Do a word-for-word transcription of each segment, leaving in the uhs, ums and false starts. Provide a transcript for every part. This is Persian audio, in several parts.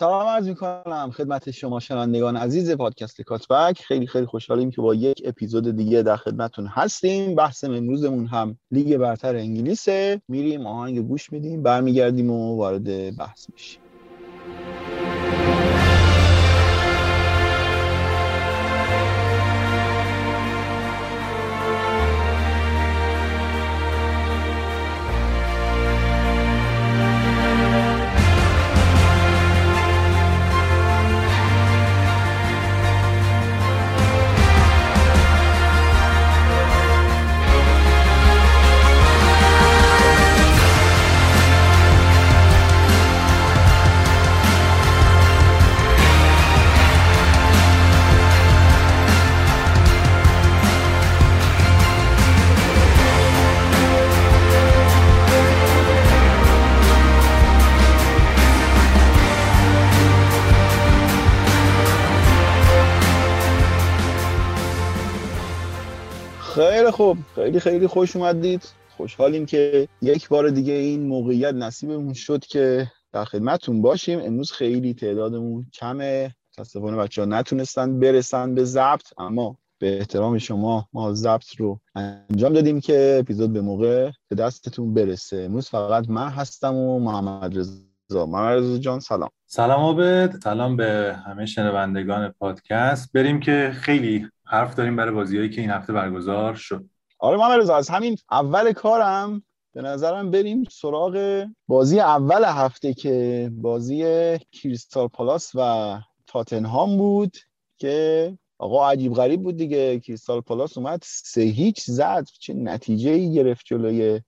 سلام عرض میکنم خدمت شما شنوندگان عزیز پادکست کاتبک. خیلی خیلی خوشحالیم که با یک اپیزود دیگه در خدمتون هستیم. بحث امروزمون هم لیگ برتر انگلیسه. میریم آهنگ گوش میدیم، برمیگردیم و وارد بحث میشیم. خب خیلی خیلی خوش اومدید. خوشحالیم که یک بار دیگه این موقعیت نصیبمون شد که در خدمتتون باشیم. امروز خیلی تعدادمون کمه، متاسفانه بچه‌ها نتونستن برسن به ضبط، اما به احترام شما ما ضبط رو انجام دادیم که اپیزود به موقع به دستتون برسه. امروز فقط من هستم و محمد رضا. محمد رضا جان سلام. سلام عابد، سلام به همه شنوندگان پادکست. بریم که خیلی حرف داریم برای بازیایی که این هفته برگزار شد. آره محمد رضا، از همین اول کارم به نظرم بریم سراغ بازی اول هفته که بازی کریستال پالاس و تاتنهام بود که آقا عجیب غریب بود دیگه. کریستال پالاس اومد سه هیچ زد، چه نتیجه‌ای گرفت جلوی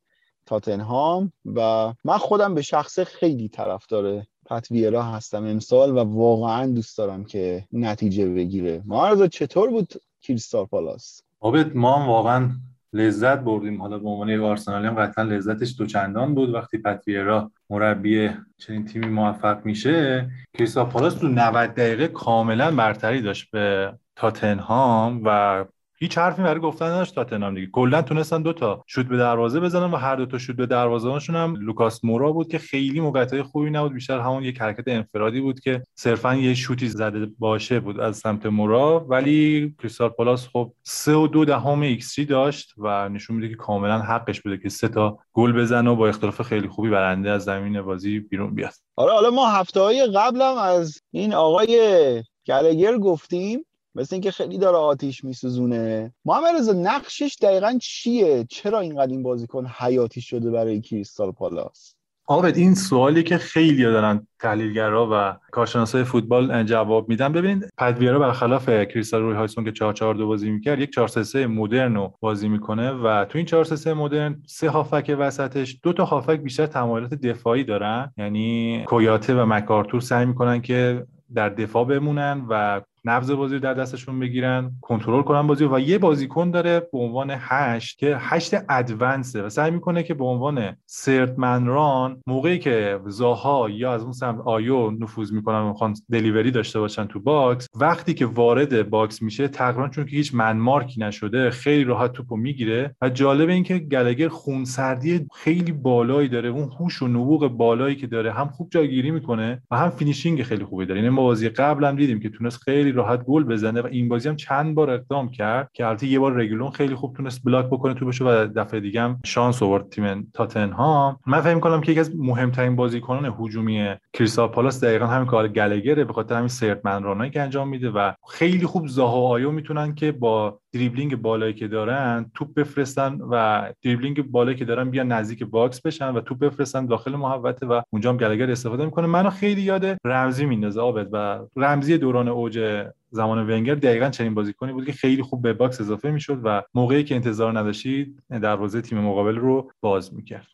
تاتنهام. و من خودم به شخص خیلی طرفدار پت ویرا هستم امسال و واقعا دوست دارم که نتیجه بگیره. محمد رضا چطور بود کریستال پالاس؟ عابد ما هم واقعا لذت بردیم. حالا به عنوان یک آرسنالی هم قطعا لذتش دوچندان بود وقتی پت ویرا مربی چنین تیمی موفق میشه. کریستال پالاس تو نود دقیقه کاملا برتری داشت به تاتنهام و هیچ حرفی برای گفتن نداشت تاتنهام دیگه. کلا تونستن دو تا شوت به دروازه بزنن و هر دو تا شوت به دروازه‌شون هم لوکاس مورا بود که خیلی موقعیت‌های خوبی نبود، بیشتر همون یک حرکت انفرادی بود که صرفاً یه شوتی زده باشه بود از سمت مورا. ولی کریستال پالاس خب سه و دو دهم ایکس جی داشت و نشون میده که کاملاً حقش بوده که سه تا گل بزنه و با اختلاف خیلی خوبی برنده از زمین بازی بیرون بیاد. آره حالا ما هفته‌های قبلم از این آقای گلگر گفتیم مثل اینکه خیلی داره آتیش میسوزونه. محمد رضا نقشش دقیقاً چیه؟ چرا اینقدر این بازیکن حیاتی شده برای کریستال پالاس؟ عابد این سوالی که خیلی دارن تحلیلگرا و کارشناسای فوتبال جواب میدن. ببینید پت ویرا برخلاف کریستال روی هایسون که چهار چهار دو بازی میکرد یک چهار سه سه مدرن رو بازی میکنه و تو این چهار سه سه مدرن سه هافک وسطش دو تا هافک بیشتر تمایلات دفاعی دارن، یعنی کویاته و مکارتور سعی میکنن که در دفاع بمونن و نبض بازی رو در دستشون بگیرن، کنترل کنن بازی رو. و یه بازیکن داره به عنوان هشت که هشت ادوانسه و سعی میکنه که به عنوان سرتمن ران موقعی که زاها یا از اون سمت آیو نفوذ میکنن و میخوان دلیوری داشته باشن تو باکس، وقتی که وارد باکس میشه تقریبا چون که هیچ من مارکی نشده خیلی راحت توپو میگیره. و جالب این که گلگر خونسردی خیلی بالایی داره، اون هوش و نبوغ بالایی که داره هم خوب جاگیری میکنه و هم فینیشینگ خیلی خوبی داره. یعنی ما بازی قبل هم دیدیم که تونس خیلی راحت گل بزنه و این بازی هم چند بار اقدام کرد که البته یه بار رگلون خیلی خوب تونست بلاک بکنه تو بشه و دفعه دیگه هم شانس آورد تیم تاتنهام. من فهم می‌کنم که یکی از مهمترین بازیکنان هجومی کریستال پالاس دقیقاً همین کار گلگره، به خاطر همین سرتمند رانایی که انجام میده و خیلی خوب زاها و آیو میتونن که با دریبلینگ بالایی که دارن توپ بفرستن و دریبلینگ بالایی که دارن بیان نزدیک باکس بشن و توپ بفرستن داخل محوطه و اونجا هم گلگر استفاده میکنه. منو خیلی یاد رمزی میندازه عابد و رمزی دوران اوج زمان ونگر دقیقاً چنین بازیکنی بود که خیلی خوب به باکس اضافه میشد و موقعی که انتظار نداشتید دروازه تیم مقابل رو باز میکرد.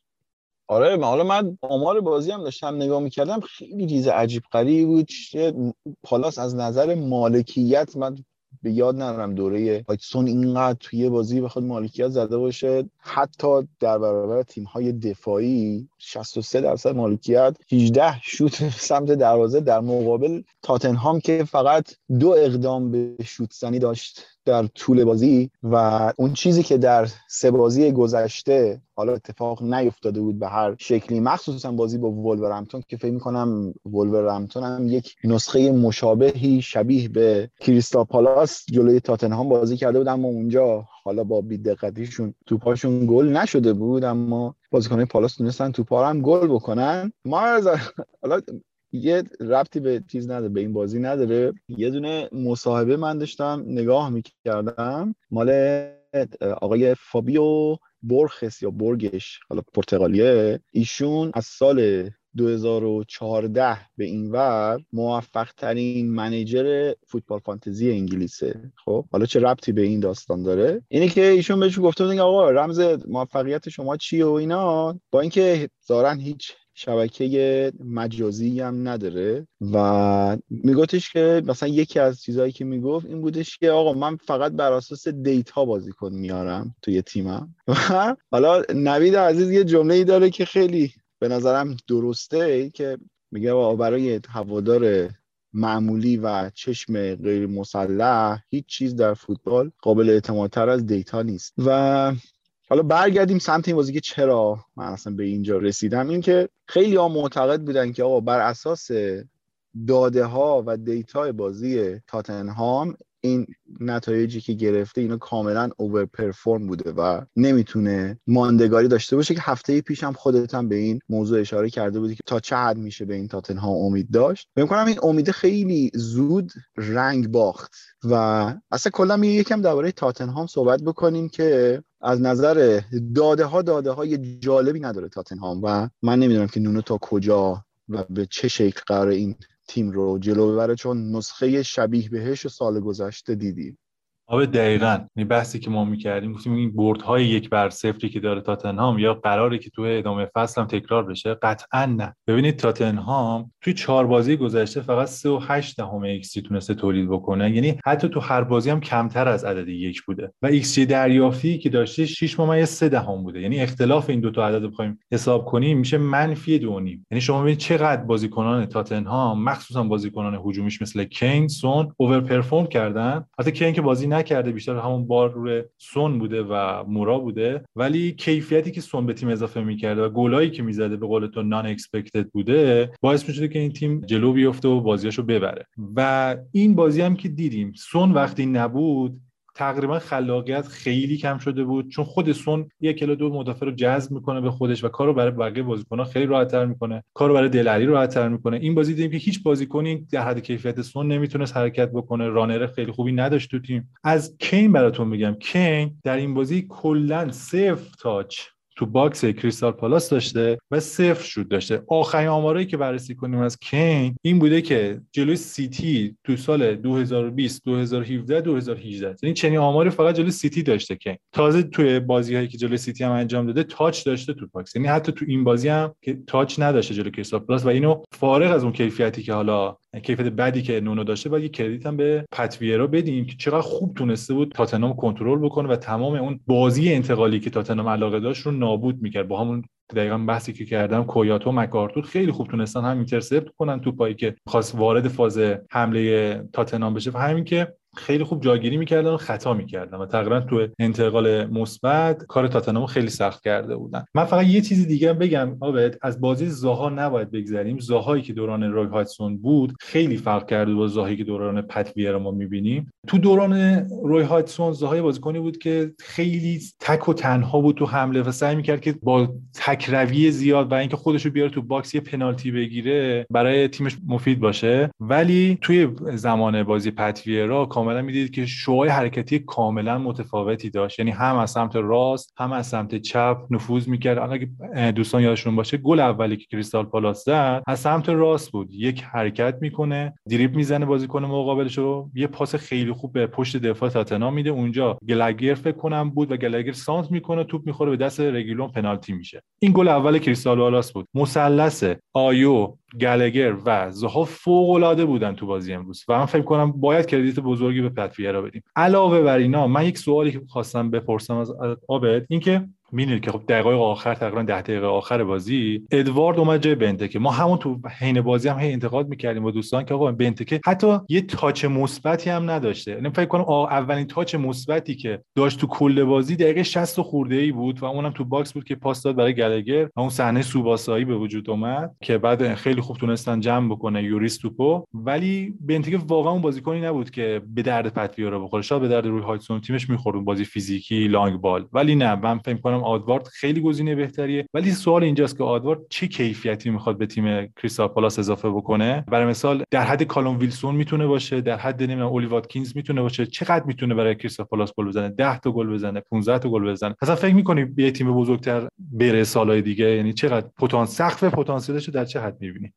آره حالا من آمار بازی هم داشتم نگاه میکردم، خیلی چیز عجیب غریبی بود. پالاس از نظر مالکیت من به یاد نرم دوره هایسون اینقدر توی بازی بخواد مالکیت زده باشه، حتی در برابر تیم‌های دفاعی. شصت و سه درصد مالکیت، هجده شوت سمت دروازه، در مقابل تاتنهام که فقط دو اقدام به شوت زنی داشت در طول بازی و اون چیزی که در سه بازی گذشته حالا اتفاق نیفتاده بود به هر شکلی، مخصوصا بازی با وولورهمپتون که فکر می‌کنم وولورهمپتون هم یک نسخه مشابهی شبیه به کریستال پالاس جلوی تاتنهام بازی کرده بود، اما اونجا حالا با بی‌دقتیشون توپاشون گل نشده بود، اما بازیکن‌های پالاس تونستن توپا رو هم گل بکنن. ما حالا یه ربطی به چیز نداره، به این بازی نداره. یه دونه مصاحبه من داشتم نگاه میکردم مال آقای فابیو بورخس یا بورگش، حالا پرتغالیه. ایشون از سال دو هزار و چهارده به این ور موفق ترین منیجر فوتبال فانتزی انگلیسه. خب حالا چه ربطی به این داستان داره؟ اینی که ایشون بهش گفته بودن آقا رمز موفقیت شما چیه و اینا، با اینکه ظاهرا هیچ شبکه مجازی هم نداره و میگفتش که مثلا یکی از چیزایی که میگفت این بودش که آقا من فقط بر اساس دیتا بازیکن میارم توی تیمم. و حالا نوید عزیز یه جمله‌ای داره که خیلی به نظرم درسته که میگه آقا برای هوادار معمولی و چشم غیر مسلح هیچ چیز در فوتبال قابل اعتمادتر از دیتا نیست. و حالا برگردیم سمت این بازی که چرا من اصلا به اینجا رسیدم. این که خیلی ها معتقد بودن که آقا بر اساس داده ها و دیتای بازی تاتنهام این نتایجی که گرفته اینا کاملا اوور پرفورم بوده و نمیتونه ماندگاری داشته باشه، که هفته پیش هم خودت هم به این موضوع اشاره کرده بودی که تا چه حد میشه به این تاتنهام امید داشت. فکر کنم این امید خیلی زود رنگ باخت و اصلا کلا یکم درباره تاتنهام صحبت بکنیم که از نظر داده ها داده های جالبی نداره تاتنهام و من نمیدونم که نونو تا کجا و به چه شکل قراره این تیم رو جلو ببره، چون نسخه شبیه بهش رو سال گذشته دیدیم. آبه دقیقاً این بحثی که ما میکردیم، گفتیم این بردهای یک بر صفری که داره تاتنهام یا قراره که تو ادامه فصل هم تکرار بشه؟ قطعاً نه. ببینید تاتنهام توی چهار بازی گذشته فقط سه و هشت دهم ایکس جی تونسته تولید بکنه، یعنی حتی تو هر بازی هم کمتر از عدد یک بوده و ایکس جی دریافتی که داشته شش و سه دهم دهم بوده، یعنی اختلاف این دو تا عدد رو بخوایم حساب کنیم میشه منفی دو و نیم. یعنی شما ببینید چقدر بازیکنان تاتنهام مخصوصاً بازیکنان هجومیش مثل کین، سون اوور پرفورم کردن. البته کین که بازی کرده بیشتر همون بار روی سون بوده و مورا بوده، ولی کیفیتی که سون به تیم اضافه می‌کرده و گلایی که می‌زده به قول تو نان اکسپکتد بوده، باعث می‌شده که این تیم جلو بیفته و بازیاشو ببره. و این بازی هم که دیدیم سون وقتی نبود تقریبا خلاقیت خیلی کم شده بود، چون خود سون یک الی دو مدافع رو جذب میکنه به خودش و کارو برای بقیه بازیکن‌ها خیلی راحت‌تر میکنه، کارو برای دلعلی راحت‌تر میکنه. این بازی دیدیم که هیچ بازیکنی در حد کیفیت سون نمیتونست حرکت بکنه، رانر خیلی خوبی نداشت تو تیم. از کین براتون میگم، کین در این بازی کلاً صفر تاچ تو باکس کریستال پالاس داشته و صفر شوت داشته. آخرین آمارایی که بررسی کنیم از کین این بوده که جلوی سیتی تو سال دو هزار و بیست، دو هزار و هفده، دو هزار و هجده، یعنی چنین آماری فقط جلوی سیتی داشته کین. تازه توی بازی‌هایی که جلوی سیتی هم انجام داده تاچ داشته تو باکس، یعنی حتی تو این بازی هم که تاچ نداشته جلوی کریستال پالاس. و اینو فارغ از اون کیفیتی که حالا کیفیت بدی که نونو داشته، باید کردیت هم به پاتویرا بدیم که چقدر خوب تونسته بود تاتنهام کنترل بکنه و تمام اون بازی انتقالی که تاتنهام علاقه داشت رو نابود میکرد. با همون دقیقاً بحثی که کردم، کویاتو و مکارتور خیلی خوب تونستن هم اینترسپت کنن تو پایی که خاص وارد فاز حمله تاتنهام بشه و همین که خیلی خوب جاگیری میکردن و خطا میکردن و تقریبا تو انتقال مثبت کار تاتنهام خیلی سخت کرده بودن. من فقط یه چیز دیگه بگم آبد، از بازی زاها نباید بگذریم. زاهایی که دوران روی هاتسون بود خیلی فرق کرد با زاهایی که دوران پتویرا ما میبینیم. تو دوران روی هاتسون زاهای بازیکنی بود که خیلی تک و تنها بود تو حمله و سعی میکرد که با تکروی زیاد و اینکه خودش رو بیاره تو باکس یه پنالتی بگیره برای تیمش مفید باشه، ولی توی زمان بازی پتویرا کاملا میدید که شعاع حرکتی کاملا متفاوتی داشت، یعنی هم از سمت راست هم از سمت چپ نفوذ میکرد. الان اگه دوستان یادشون باشه گل اولی که کریستال پالاس زد از سمت راست بود، یک حرکت میکنه دریبل میزنه بازیکن مقابلش رو، یه پاس خیلی خوب به پشت دفاع تاتنهام میده، اونجا گلگر فکر کنم بود و گلگر سانت میکنه، توپ میخوره به دست رگیلون، پنالتی میشه. این گل اول کریستال پالاس بود. مثلث آیو، گلگر و زها فوق‌العاده بودن تو بازی امروز و من فکر کنم باید کردیت بزرگی به پتویرا بدیم. علاوه بر اینا من یک سوالی که خواستم بپرسم از عابد این که می‌بینید که خب دقایق آخر، تقریبا ده دقیقه آخر بازی، ادوارد اومد جای بنتکه. ما همون تو حین بازی هم هی انتقاد می‌کردیم با دوستان که آقا بنتکه حتی یه تاچ مثبتی هم نداشته. یعنی فکر کنم اولین تاچ مثبتی که داشت تو کل بازی دقیقه شصت خورده‌ای بود و اونم تو باکس بود که پاس داد برای گلگر و اون صحنه سوباسایی به وجود اومد که بعد خیلی خوب تونستن جمع بکنه یوریس توپو. ولی بنتکه واقعا اون بازیکنی نبود که به درد پتویارا بخوره. شاید به درد روی هایتسون تیمش می‌خورد اون بازی فیزیکی لانگ بال، ولی نه، من فکر کنم آدوارد خیلی گزینه بهتریه. ولی سوال اینجاست که آدوارد چه کیفیتی میخواد به تیم کریستال پالاس اضافه بکنه؟ برای مثال در حد کالوم ویلسون میتونه باشه، در حد نمیدونم اولی واتکینز میتونه باشه. چقدر میتونه برای کریستال پالاس گل بزنه؟ ده تا گل بزنه، پانزده تا گل بزنه؟ اصلا فکر میکنی به یه تیم بزرگتر بره سالهای دیگه؟ یعنی چقدر پتانسیل، سقف پتانسیلش رو در چه حد میبینی؟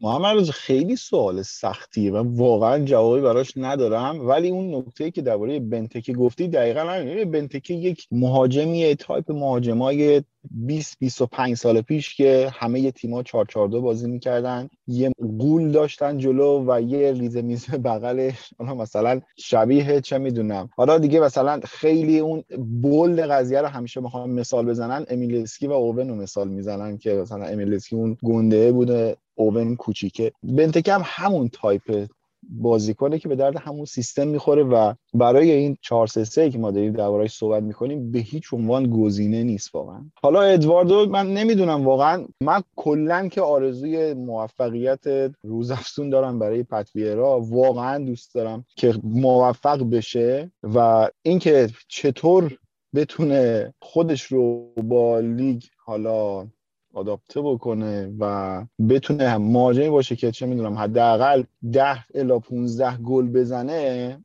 محمد خیلی سوال سختیه، من واقعا جوابی براش ندارم. ولی اون نکته‌ای که درباره بنتکه گفتی دقیقاً همینه. بنتکه یک مهاجمیه، تایپ مهاجمای بیست بیست و پنج سال پیش که همه تیم‌ها چهار چهار دو بازی می‌کردن، یه گول داشتن جلو و یه ریزه میز بغلش، اونها مثلا شبیه چه میدونم حالا دیگه مثلا خیلی اون بولد قضیه رو همیشه می‌خوام مثال بزنن، امیلسکی و اوون رو مثال می‌زنن که مثلا امیلسکی اون گنده بوده، اوون کوچیکه. بنتکه هم همون تایپ بازیکنه که به درد همون سیستم میخوره و برای این چهار سه سه که ما داریم درباره‌اش صحبت میکنیم به هیچ عنوان گزینه نیست واقعا. حالا ادواردو من نمیدونم، واقعا من کلا که آرزوی موفقیت روزافزون دارم برای پتویرا، واقعا دوست دارم که موفق بشه و اینکه چطور بتونه خودش رو با لیگ حالا آداپته بکنه و بتونه مهاجمی باشه که چه میدونم حداقل ده الی پانزده گل بزنه.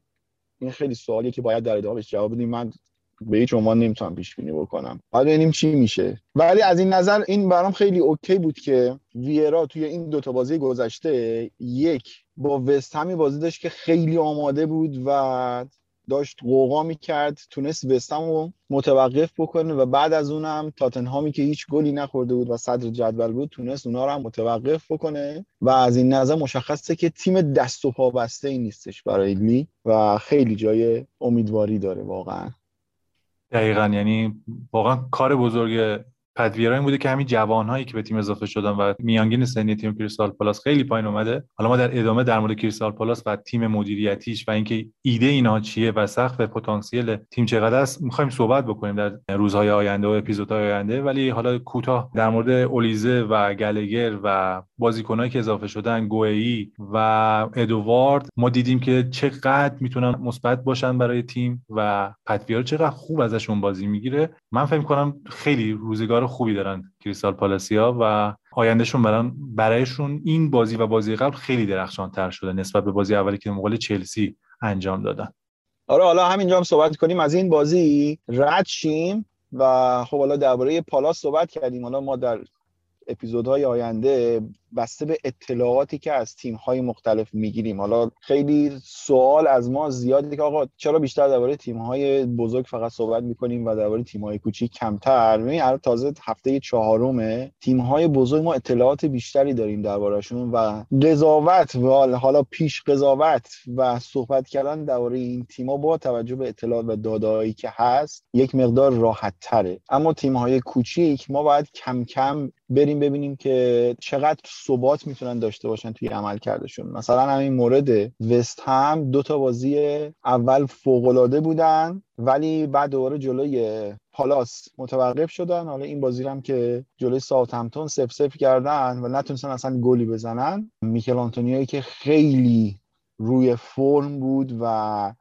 این خیلی سوالیه که باید در ادامه بهش جواب بدیم. من به هیچ عنوان نمیتونم پیش بینی بکنم، باید ببینیم چی میشه. ولی از این نظر این برام خیلی اوکی بود که ویرا توی این دوتا بازی گذشته، یک با وست همی بازی داشت که خیلی آماده بود و داشت قوقا میکرد، تونست وستهم رو متوقف بکنه و بعد از اونم تاتنهامی که هیچ گلی نخورده بود و صدر جدول بود تونست اونا رو هم متوقف بکنه و از این نظر مشخصه که تیم دست و پا بسته ای نیستش برای لیگ و خیلی جای امیدواری داره واقعا. دقیقاً، یعنی واقعا کار بزرگ پدویرا این بوده که همین جوانهایی که به تیم اضافه شدن و میانگین سنی تیم کریستال پالاس خیلی پایین اومده. حالا ما در ادامه در مورد کریستال پالاس و تیم مدیریتیش و اینکه ایده اینا چیه و سقف پتانسیل تیم چقدر است می‌خوایم صحبت بکنیم در روزهای آینده و اپیزودهای آینده. ولی حالا کوتاه در مورد اولیزه و گلگر و بازیکنایی که اضافه شدن، گوئی و ادوارد، ما دیدیم که چقدر میتونن مثبت باشن برای تیم و پدویرا چقدر خوب ازشون بازی میگیره. من فکر می‌کنم خیلی روزگار خوبی دارن کریستال پالاسیا و آیندهشون بران برایشون این بازی و بازی قبل خیلی درخشان‌تر شده نسبت به بازی اولی که مقابل چلسی انجام دادن. آره، حالا همینجا هم صحبت کنیم از این بازی رد شیم و خب حالا درباره پالاس صحبت کردیم. حالا ما در اپیزودهای آینده بسته به اطلاعاتی که از تیم‌های مختلف می‌گیریم، حالا خیلی سوال از ما زیاده که آقا چرا بیشتر درباره تیم‌های بزرگ فقط صحبت می‌کنیم و درباره تیم‌های کوچیک کمتر؟ ببین الان تازه هفته چهارمه، تیم‌های بزرگ ما اطلاعات بیشتری داریم درباره‌شون و قضاوت و حالا پیش قضاوت و صحبت کردن درباره این تیم‌ها با توجه به اطلاعات و داده‌هایی که هست یک مقدار راحت‌تره. اما تیم‌های کوچیک ما باید کم کم بریم ببینیم که چقدر ثبات میتونن داشته باشن توی عملکردشون. مثلا همین مورد وست هم دو تا بازی اول فوق‌العاده بودن ولی بعد دوباره جلوی پالاس متوقف شدن. حالا این بازی هم که جلوی ساوثهمپتون سف سف کردن و نتونستن اصلا گلی بزنن. میکل آنتونیایی که خیلی روی فرم بود و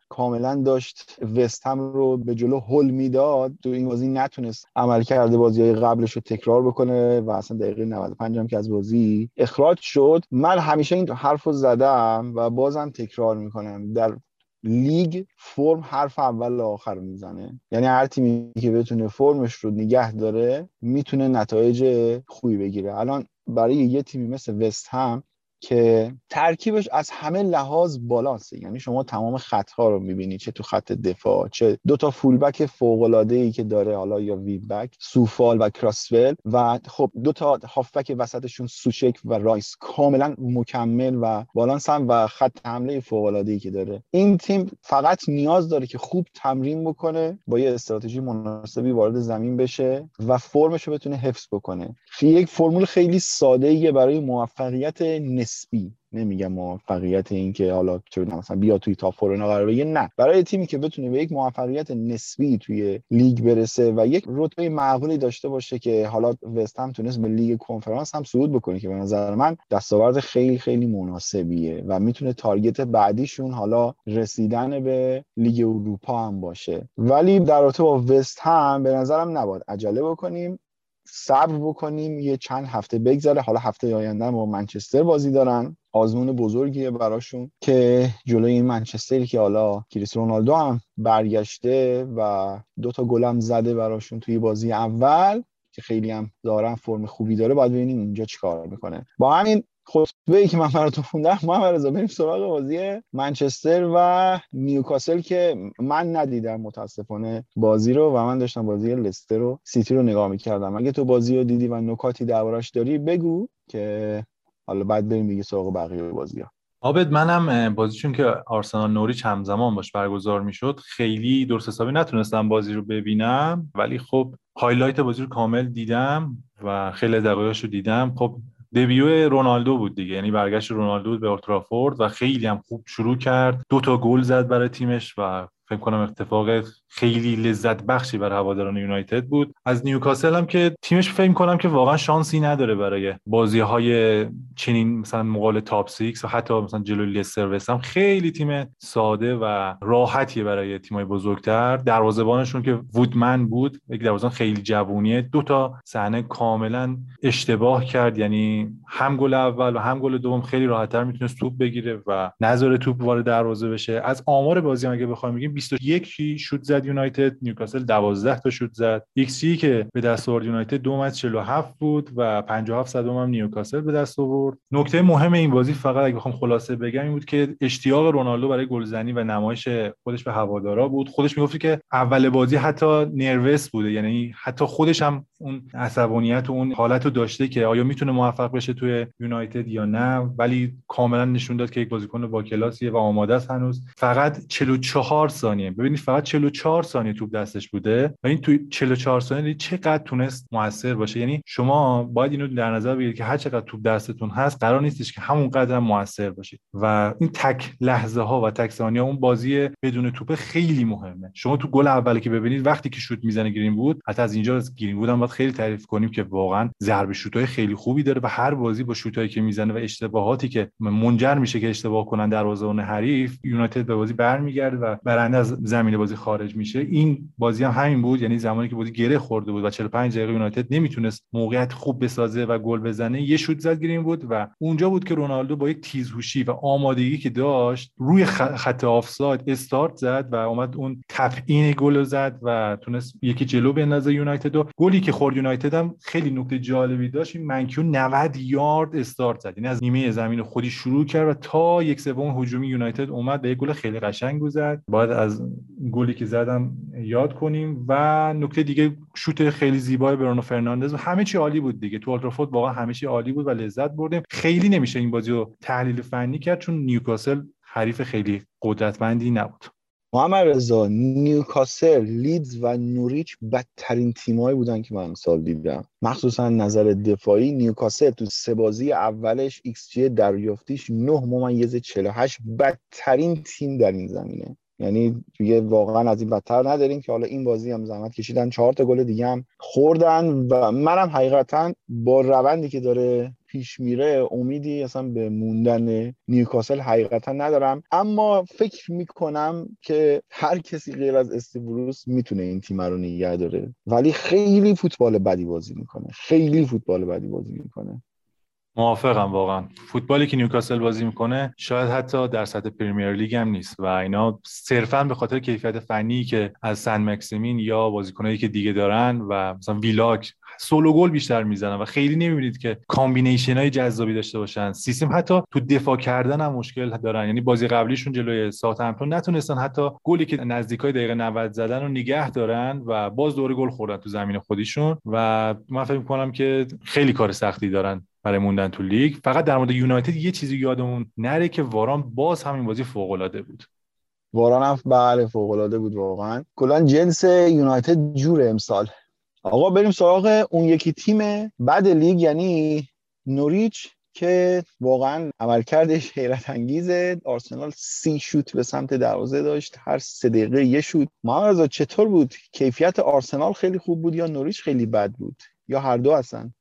کاملا داشت وستهم رو به جلو هل میداد، تو این بازی نتونست عمل کرده بازیای قبلش رو تکرار بکنه و اصلا دقیقه نود و پنج هم که از بازی اخراج شد. من همیشه این حرف رو زدم و بازم تکرار میکنم، در لیگ فرم حرف اول و آخر میزنه. یعنی هر تیمی که بتونه فرمش رو نگه داره میتونه نتایج خوبی بگیره. الان برای یه تیمی مثل وستهم که ترکیبش از همه لحاظ بالانسه، یعنی شما تمام خط‌ها رو می‌بینی، چه تو خط دفاع، چه دو تا فولبک فوق‌العاده‌ای که داره، حالا یا وینبک سوفال و کراسفل، و خب دو تا هافبک وسطشون سوچک و رایس کاملا مکمل و بالانس هم و خط حمله فوق‌العاده‌ای که داره. این تیم فقط نیاز داره که خوب تمرین بکنه، با یه استراتژی مناسبی وارد زمین بشه و فرمش رو بتونه حفظ بکنه. یک فرمول خیلی ساده‌ایه برای موفقیت نسبی. نمیگم موفقیت این که حالا چه بدونم مثلا بیا توی تاپ فور اینا قرار بگیره، نه، برای تیمی که بتونه به یک موفقیت نسبی توی لیگ برسه و یک رتبه معقولی داشته باشه که حالا وستهم تونست به لیگ کنفرانس هم صعود بکنه که به نظر من دستاورد خیلی خیلی مناسبیه و میتونه تارگت بعدیشون حالا رسیدن به لیگ اروپا هم باشه. ولی در رابطه با وستهم به نظرم نباید عجله بکنیم، صبر بکنیم، یه چند هفته بگذره. حالا هفته آینده با منچستر بازی دارن، آزمون بزرگیه براشون که جلوی این منچستری که حالا کریستیانو رونالدو هم برگشته و دو تا گل هم زده براشون توی بازی اول که خیلی هم دارن فرم خوبی داره، باید ببینیم اونجا چیکار میکنه. با همین خطبه‌ای که من براتون خوندم، محمد رضا، بریم سراغ بازی منچستر و نیوکاسل که من ندیدم متاسفانه بازی رو و من داشتم بازی لستر رو سیتی رو نگاه می‌کردم. اگه تو بازی رو دیدی و نکاتی دربارش داری بگو که حالا بعد بریم دیگه سراغ بقیه بازی‌ها. عابد، منم بازیشون که آرسنال نوریچ همزمان باش برگزار میشد خیلی درست حسابی نتونستم بازی رو ببینم، ولی خب هایلایت بازی رو کامل دیدم و خیلی دقایقش رو دیدم. خب دبیو رونالدو بود دیگه، یعنی برگشت رونالدو به اولترافورد و خیلی هم خوب شروع کرد، دو تا گل زد برای تیمش و فکر کنم اتفاق خیلی لذت بخشی برای هواداران یونایتد بود. از نیوکاسل هم که تیمش فکر کنم که واقعا شانسی نداره برای بازی‌های چنین مثلا مقابل تاپ سیکس و حتی مثلا جلوی لستر و وستهم. خیلی تیم ساده و راحتی برای تیم‌های بزرگتر. دروازه‌بانشون که وودمن بود، یک دروازه‌بان خیلی جوونیه، دو تا صحنه کاملا اشتباه کرد، یعنی هم گل اول و هم گل دوم خیلی راحت‌تر میتونست توپ بگیره و نذاره توپ وارد دروازه بشه. از آمار بازی اگه بخوایم بگیم بیست و یک شوت زد یونایتد، نیوکاسل دوازده تا شوت زد. ایکس جی که به دست آورد یونایتد دو ممیز چهل و هفت بود و پنجاه و هفت صدم هم نیوکاسل به دست آورد. نکته مهم این بازی فقط اگه بخوام خلاصه بگم این بود که اشتیاق رونالدو برای گلزنی و نمایش خودش به هوادارا بود. خودش میگفت که اول بازی حتی نروس بوده، یعنی حتی خودش هم اون عصبانیت و اون حالتو داشته که آیا میتونه موفق بشه توی یونایتد یا نه، ولی کاملا نشون داد که یک بازیکن با کلاسیه و آماده است. هنوز فقط چهل و چهار ثانیه، ببینید فقط چهل و چهار ثانیه توپ دستش بوده و این توی چهل و چهار ثانیه چقدر تونست موثر باشه. یعنی شما باید اینو در نظر بگیرید که هر چقدر توپ دستتون هست قرار نیستش که همون قدر موثر باشید و این تک لحظه ها و تک ثانیه اون بازی بدون توپ خیلی مهمه. شما تو گل اولی که ببینید وقتی که شوت میزنه گرین بود، حتی از اینجا از گرین بود هم باید خیلی تعریف کنیم که واقعا ضربه شوت‌های خیلی خوبی داره و هر بازی با شوت‌هایی که میزنه و اشتباهاتی که منجر میشه که اشتباه کنن دروازه‌بان حریف، یونایتد به بازی برمیگرده و برنده از زمین بازی خارج میشه. این بازی هم همین بود، یعنی زمانی که بازی گره خورده بود و چهل و پنج دقیقه یونایتد نمیتونست موقعیت خوب بسازه و گل بزنه، یه شوت زد گرین بود و اونجا بود که رونالدو با یک تیزهوشی و آمادگی که داشت روی خط آفساید استارت زد و اومد اون تپین گل رو زد و تونست یکی جلو بندازه یونایتد. و گلی که خورد یونایتد هم خیلی نکته جالبی داشت، این منکیو نود یارد استارت زد، یعنی از نیمه زمین خودی شروع کرد و تا یک سوم هجومی یونایتد اومد و یک گل خیلی قشنگ زد. بعد از گلی که زدم یاد کنیم و نکته دیگه شوت خیلی زیبای برونو فرناندز و همه چی عالی بود دیگه. تو اولترافورد واقعا همه چی عالی بود و لذت بردیم. خیلی نمیشه این بازی رو تحلیل فنی کرد چون نیوکاسل حریف خیلی قدرتمندی نبود. محمد رضا، نیوکاسل، لیدز و نوریچ بدترین تیمایی بودن که من امسال دیدم، مخصوصا نظر دفاعی. نیوکاسل تو سه بازی اولش ایکس جی دریافتیش نه ممیز چهل و هشت، بدترین تیم در این زمینه، یعنی دیگه واقعا از این بدتر نداریم که حالا این بازی هم زحمت کشیدن، چهار تا گل دیگه هم خوردن و منم حقیقتا با روندی که داره پیش میره امیدی اصلا به موندن نیوکاسل حقیقتا ندارم، اما فکر میکنم که هر کسی غیر از استیو بروس میتونه این تیم رو نگه داره، ولی خیلی فوتبال بدی بازی میکنه، خیلی فوتبال بدی بازی میکنه. موافقم واقعا. فوتبالی که نیوکاسل بازی میکنه شاید حتی در سطح پریمیر لیگ هم نیست و اینا صرفا به خاطر کیفیت فنی که از سن مکسیمین یا بازیکنایی که دیگه دارن و مثلا ویلاک سولو گل بیشتر میزنن و خیلی نمیبینید که کامبینیشنای جذابی داشته باشن. سیستم حتی تو دفاع کردن هم مشکل دارن، یعنی بازی قبلیشون جلوی ساوثهمپتون نتونستن حتی گلی که نزدیکای دقیقه نود زدن رو نگه دارن و باز دوباره گل خوردن تو زمین خودشون و من فکر می‌کنم که خیلی کار سختی دارن برای موندن تو لیگ. فقط در مورد یونایتد یه چیزی یادمون نره که واران باز همین بازی فوق‌العاده بود. واران هم بله فوق‌العاده بود واقعا. کلا جنس یونایتد جور امسال. آقا بریم سراغ اون یکی تیم بعد لیگ یعنی نوریچ که واقعا عملکردش حیرت انگیزه. آرسنال سی شوت به سمت دروازه داشت، هر سه دقیقه یه شوت. محمد رضا چطور بود؟ کیفیت آرسنال خیلی خوب بود یا نوریچ خیلی بد بود یا هر دو هستن؟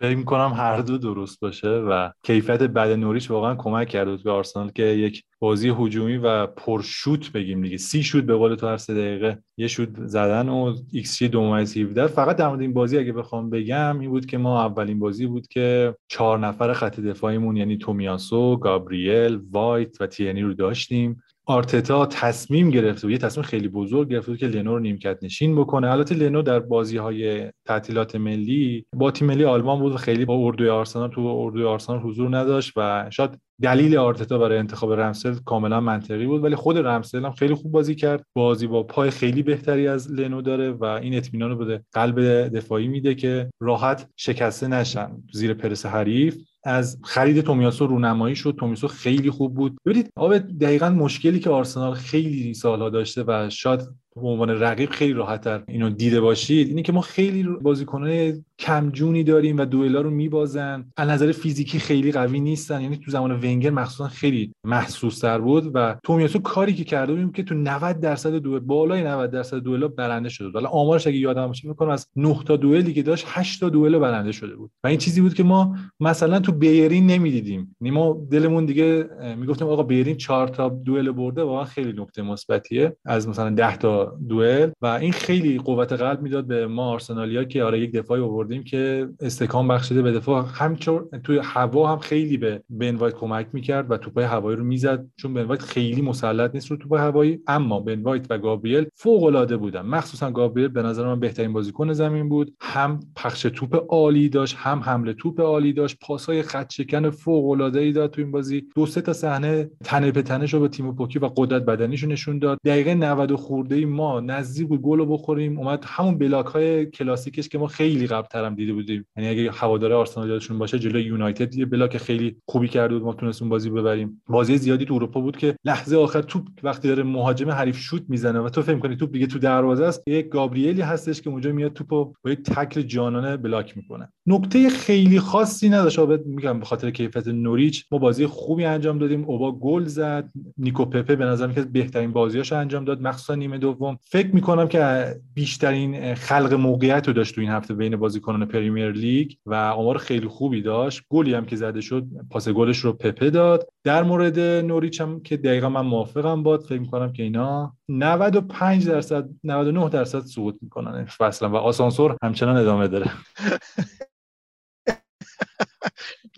فکر می‌کنم هر دو درست باشه و کیفیت بد نوریچ واقعا کمک کرد به آرسنال که یک بازی هجومی و پرشوت بگیم دیگه، سی شوت به قول تو هر سه دقیقه یه شوت زدن و ایکس جی دو ممیز هفده. فقط در مورد این بازی اگه بخوام بگم این بود که ما اولین بازی بود که چهار نفر خط دفاعیمون یعنی تومیاسو، گابریل، وایت و تیرنی رو داشتیم. آرتتا تصمیم گرفت و یه تصمیم خیلی بزرگ گرفت که لنو رو نیمکت نشین بکنه. البته لنو در بازی‌های تعطیلات ملی با تیم ملی آلمان بود و خیلی با اردوی آرسنال تو اردوی آرسنال حضور نداشت و شاید دلیل آرتتا برای انتخاب رمسل کاملا منطقی بود، ولی خود رمسل هم خیلی خوب بازی کرد. بازی با پای خیلی بهتری از لنو داره و این اطمینان رو به قلب دفاعی میده که راحت شکسته نشن زیر پرس حریف. از خرید تومیاسو رونمایی شد، تومیاسو خیلی خوب بود. ببینید آب دقیقاً مشکلی که آرسنال خیلی سالها داشته و شاید به عنوان رقیب خیلی راحت‌تر اینو دیده باشید اینه که ما خیلی بازیکنان کمجونی داریم و دوئلا رو میبازن، از نظر فیزیکی خیلی قوی نیستن، یعنی تو زمان ونگر مخصوصا خیلی محسوس‌تر بود و تومیاسو کاری که کرده بود که تو نود درصد دوئل بالای نود درصد دوئلا برنده شده بود. حالا آمارش اگه یادم باشه می‌کنم از نه تا دوئلی که داشت هشت تا دوئل برنده شده بود و این چیزی بود که ما مثلا تو بیرین نمی‌دیدیم. یعنی ما دلمون دیگه میگفتیم آقا بیرین چهار تا دوئل برده، واقعا خیلی نکته مثبتیه از مثلا ده تا دوئل و این خیلی قوت قلب میداد به ما آرسنالیا که آره یک دفاعی آوردیم که استحکام بخشیده به دفاع. همچون توی هوا هم خیلی به بن وایت کمک میکرد و توپای هوایی رو میزد، چون بن وایت خیلی مسلط نیست رو توپای هوایی. اما بن وایت و گابریل فوق العاده بودن، مخصوصا گابریل به نظر من بهترین بازیکن زمین بود. هم پخش توپ عالی داشت، هم حمله توپ عالی داشت، پاسهای خط شکن فوق العاده ای داد تو این بازی. دو سه تا صحنه تنه به تنه شو به تیم پوکی و قدرت بدنیشو نشون داد. دقیقه نود خورده ما نزدیک بود گل رو بخوریم، اومد همون بلاک‌های کلاسیکش که ما خیلی قبل‌تر هم دیده بودیم، یعنی اگه هواداره آرسنال یادشون باشه جلوی یونایتد یه بلاک خیلی خوبی کرده بود ما تونستیم بازی ببریم. بازی زیادی تو اروپا بود که لحظه آخر توپ وقتی داره مهاجم حریف شوت میزنه و تو فکر می‌کنی توپ دیگه تو دروازه است، یک گابریلی هستش که اونجا میاد توپو با یک تکل جانانه بلاک میکنه. نکته خیلی خاصی نداشت، البته میگم به خاطر کیفیت نوریچ ما بازی خوبی انجام دادیم. اوبا گل زد، نیکو پپه به نظر من که بهترین بازیاشو انجام داد مخصوصا نیمه دو. فکر میکنم که بیشترین خلق موقعیت رو داشت تو این هفته بین بازیکنان پریمیر لیگ و آمار خیلی خوبی داشت. گلی هم که زده شد پاس گلش رو پپه داد. در مورد نوریچ هم که دقیقا من موافقم باد، فکر میکنم که اینا نود و پنج درصد نود و نه درصد سقوط میکنن فصلا و آسانسور همچنان ادامه داره.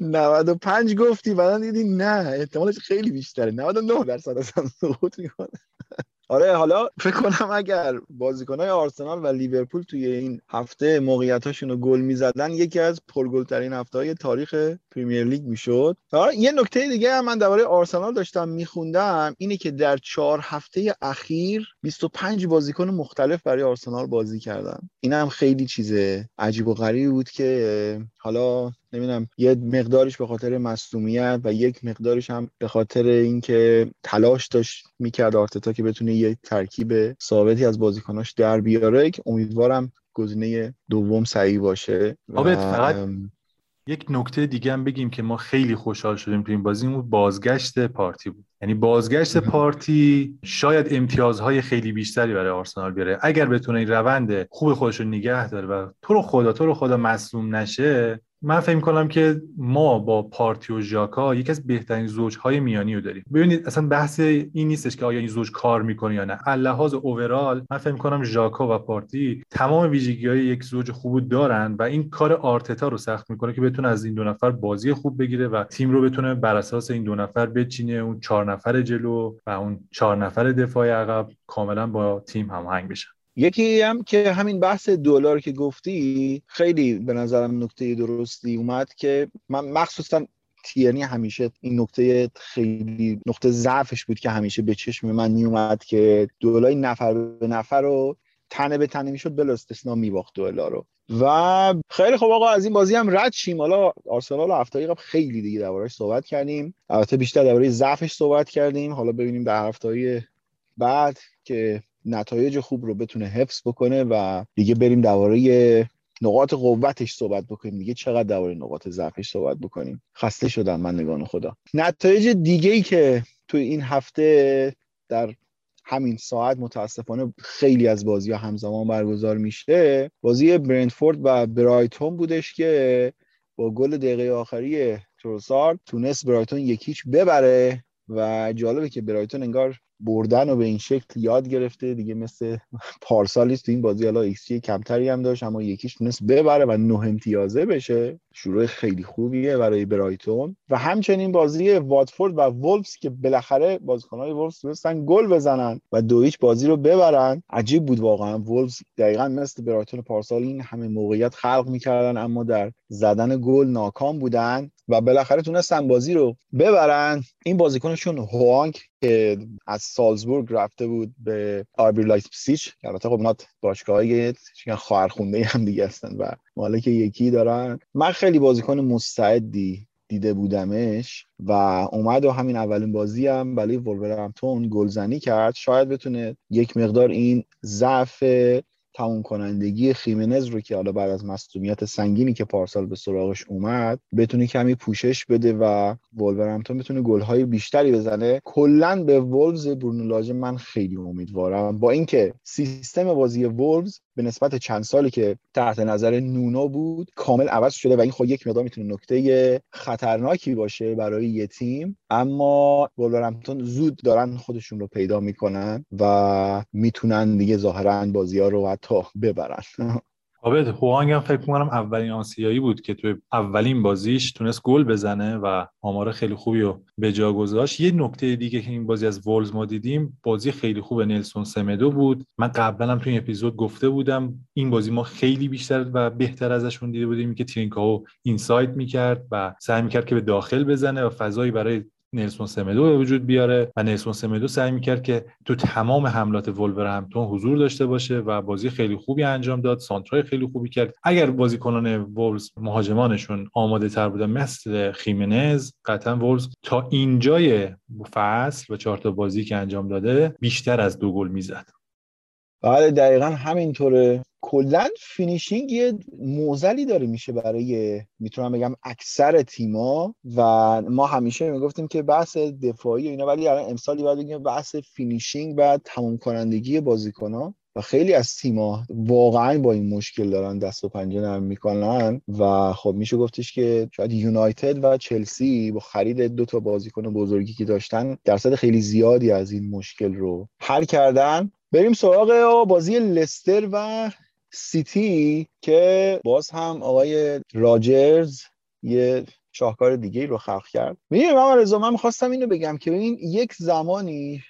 نود و پنج گفتی بعدن دیدی نه احتمالش خیلی بیشتره، نود و نه درصد اصلا سقوط میکنه. آره حالا فکر کنم اگر بازیکن‌های آرسنال و لیورپول توی این هفته موقعیتاشون رو گل می‌زدن یکی از پرگل‌ترین هفته‌های تاریخ پریمیر لیگ می‌شد. آره یه نکته دیگه هم من درباره آرسنال داشتم می‌خوندم اینه که در چهار هفته اخیر بیست و پنج بازیکن مختلف برای آرسنال بازی کردن. این هم خیلی چیز عجیب و غریبی بود که حالا نمیدونم یه مقدارش به خاطر مصدومیت و یک مقدارش هم به خاطر اینکه تلاش داشت میکرد آرتتا که بتونه یه ترکیب ثابتی از بازیکناش در بیاره که امیدوارم گزینه دوم صحیح باشه. آبت فقط یک نکته دیگه هم بگیم که ما خیلی خوشحال شدیم تو این بازی بود، بازگشت پارتی بود. یعنی بازگشت پارتی شاید امتیازهای خیلی بیشتری برای آرسنال بیاره اگر بتونه این روند خوب خودش رو نگه داره و تو رو خدا تو رو خدا مظلوم نشه. من فهم کنم که ما با پارتی و ژاکا یکی از بهترین زوجهای میانی رو داریم. ببینید اصلا بحث این نیستش که آیا این زوج کار میکنه یا نه. اللحاظ اوورال من فهم کنم ژاکا و پارتی تمام ویژگی‌های یک زوج خوب دارن و این کار آرتتا رو سخت میکنه که بتونه از این دو نفر بازی خوب بگیره و تیم رو بتونه بر اساس این دو نفر بچینه. اون چهار نفر جلو و اون چهار نفر دفاع عقب کاملا با تیم هماهنگ بشن. یکی هم که همین بحث دلار که گفتی خیلی به نظرم نکته درستی اومد که من مخصوصا تیرنی همیشه این نکته خیلی نقطه ضعفش بود که همیشه به چشم من می اومد که دلار نفر به نفر رو تنه به تنه میشد بلا استثنا میباخت دلار رو. و خیلی خوب آقا از این بازی هم رد شیم. حالا آرسنال و هفته قبل خیلی دیگه درباره‌اش صحبت کردیم، البته بیشتر درباره ضعفش صحبت کردیم. حالا ببینیم در هفته بعد که نتایج خوب رو بتونه حفظ بکنه و دیگه بریم درباره نقاط قوتش صحبت بکنیم، دیگه چقدر درباره نقاط ضعفش صحبت بکنیم. خسته شدم من نگان خدا. نتایج دیگه‌ای که تو این هفته در همین ساعت متاسفانه خیلی از بازی‌ها همزمان برگزار میشه، بازی برنتفورد و برایتون بودش که با گل دقیقه آخری تروسارد تونست برایتون یکیچ ببره و جالبه که برایتون انگار بردن و به این شکل یاد گرفته دیگه، مثل پارسالیست تو این بازی. حالا ایکس جی کمتری هم داشت اما یکیش تونست ببره و نه امتیازه بشه. شروع خیلی خوبیه برای برایتون. و همچنین بازی واتفورد و وولفز که بالاخره بازیکن‌های وولفز تونستن گل بزنن و دویچ بازی رو ببرن. عجیب بود واقعا. وولفز دقیقاً مثل برایتون پارسال این همه موقعیت خلق می‌کردن اما در زدن گل ناکام بودن و بالاخره تونستن بازی رو ببرن. این بازیکنشون هوانک که از سالزبورگ رفته بود به آربی لایپزیگ، البته خب اینا باشگاه‌های خواهرخونده‌ای هم دیگه هستن و مالک یکی دارن. من خیلی بازیکن مستعدی دیده بودمش و اومد و همین اولین بازی هم برای وولورهمپتون گلزنی کرد. شاید بتونه یک مقدار این ضعف تموم کنندگی خیمنز رو که حالا بعد از مصدومیت سنگینی که پارسال به سراغش اومد بتونه کمی پوشش بده و وولورهمپتون بتونه گل‌های بیشتری بزنه. کلاً به وولفز برونو لاژ من خیلی امیدوارم، با اینکه سیستم بازی وولفز به نسبت چند سالی که تحت نظر نونو بود کامل عوض شده و این خود یک مقدار میتونه نکته خطرناکی باشه برای یه تیم، اما وولورهمپتون زود دارن خودشون رو پیدا میکنن و میتونن دیگه ظاهراً بازی‌ها رو حتی ببرن. عابد هوانگ هم فکر می‌کنم اولین آسیایی بود که تو اولین بازیش تونست گل بزنه و آمار خیلی خوبی رو به جا گذاشت. یه نکته دیگه که این بازی از وولز ما دیدیم، بازی خیلی خوب نلسون سمدو بود. من قبلا هم تو این اپیزود گفته بودم این بازی ما خیلی بیشتر و بهتر ازشون دیده بودیم که ترینکاو اینساید می‌کرد و سعی می‌کرد که به داخل بزنه و فضایی برای نلسون سمدو به وجود بیاره و نلسون سمدو سعی میکرد که تو تمام حملات وولورهمپتون حضور داشته باشه و بازی خیلی خوبی انجام داد. سانترای خیلی خوبی کرد. اگر بازیکنان وولز مهاجمانشون آماده تر بودن مثل خیمنز، قطعا وولز تا اینجای فصل و چهار تا بازی که انجام داده بیشتر از دو گل میزد. بله دقیقاً همینطوره. کلاً فینیشینگ یه معضلی داره میشه برای میتونم بگم اکثر تیما و ما همیشه میگفتیم که بحث دفاعی اینا، ولی الان امسالی باید بگیم بحث فینیشینگ و تمام کنندگی بازیکن‌ها و خیلی از تیما واقعاً با این مشکل دارن، دست و پنجه نرم میکنن و خب میشه گفتش که شاید یونایتد و چلسی با خرید دو تا بازیکن بزرگی که داشتن درصد خیلی زیادی از این مشکل رو حل کردن. بریم سراغ بازی لستر و سیتی که باز هم آقای راجرز یه شاهکار دیگه رو خلق کرد. می‌دونم من رضا من می‌خواستم اینو بگم که ببین یک زمانی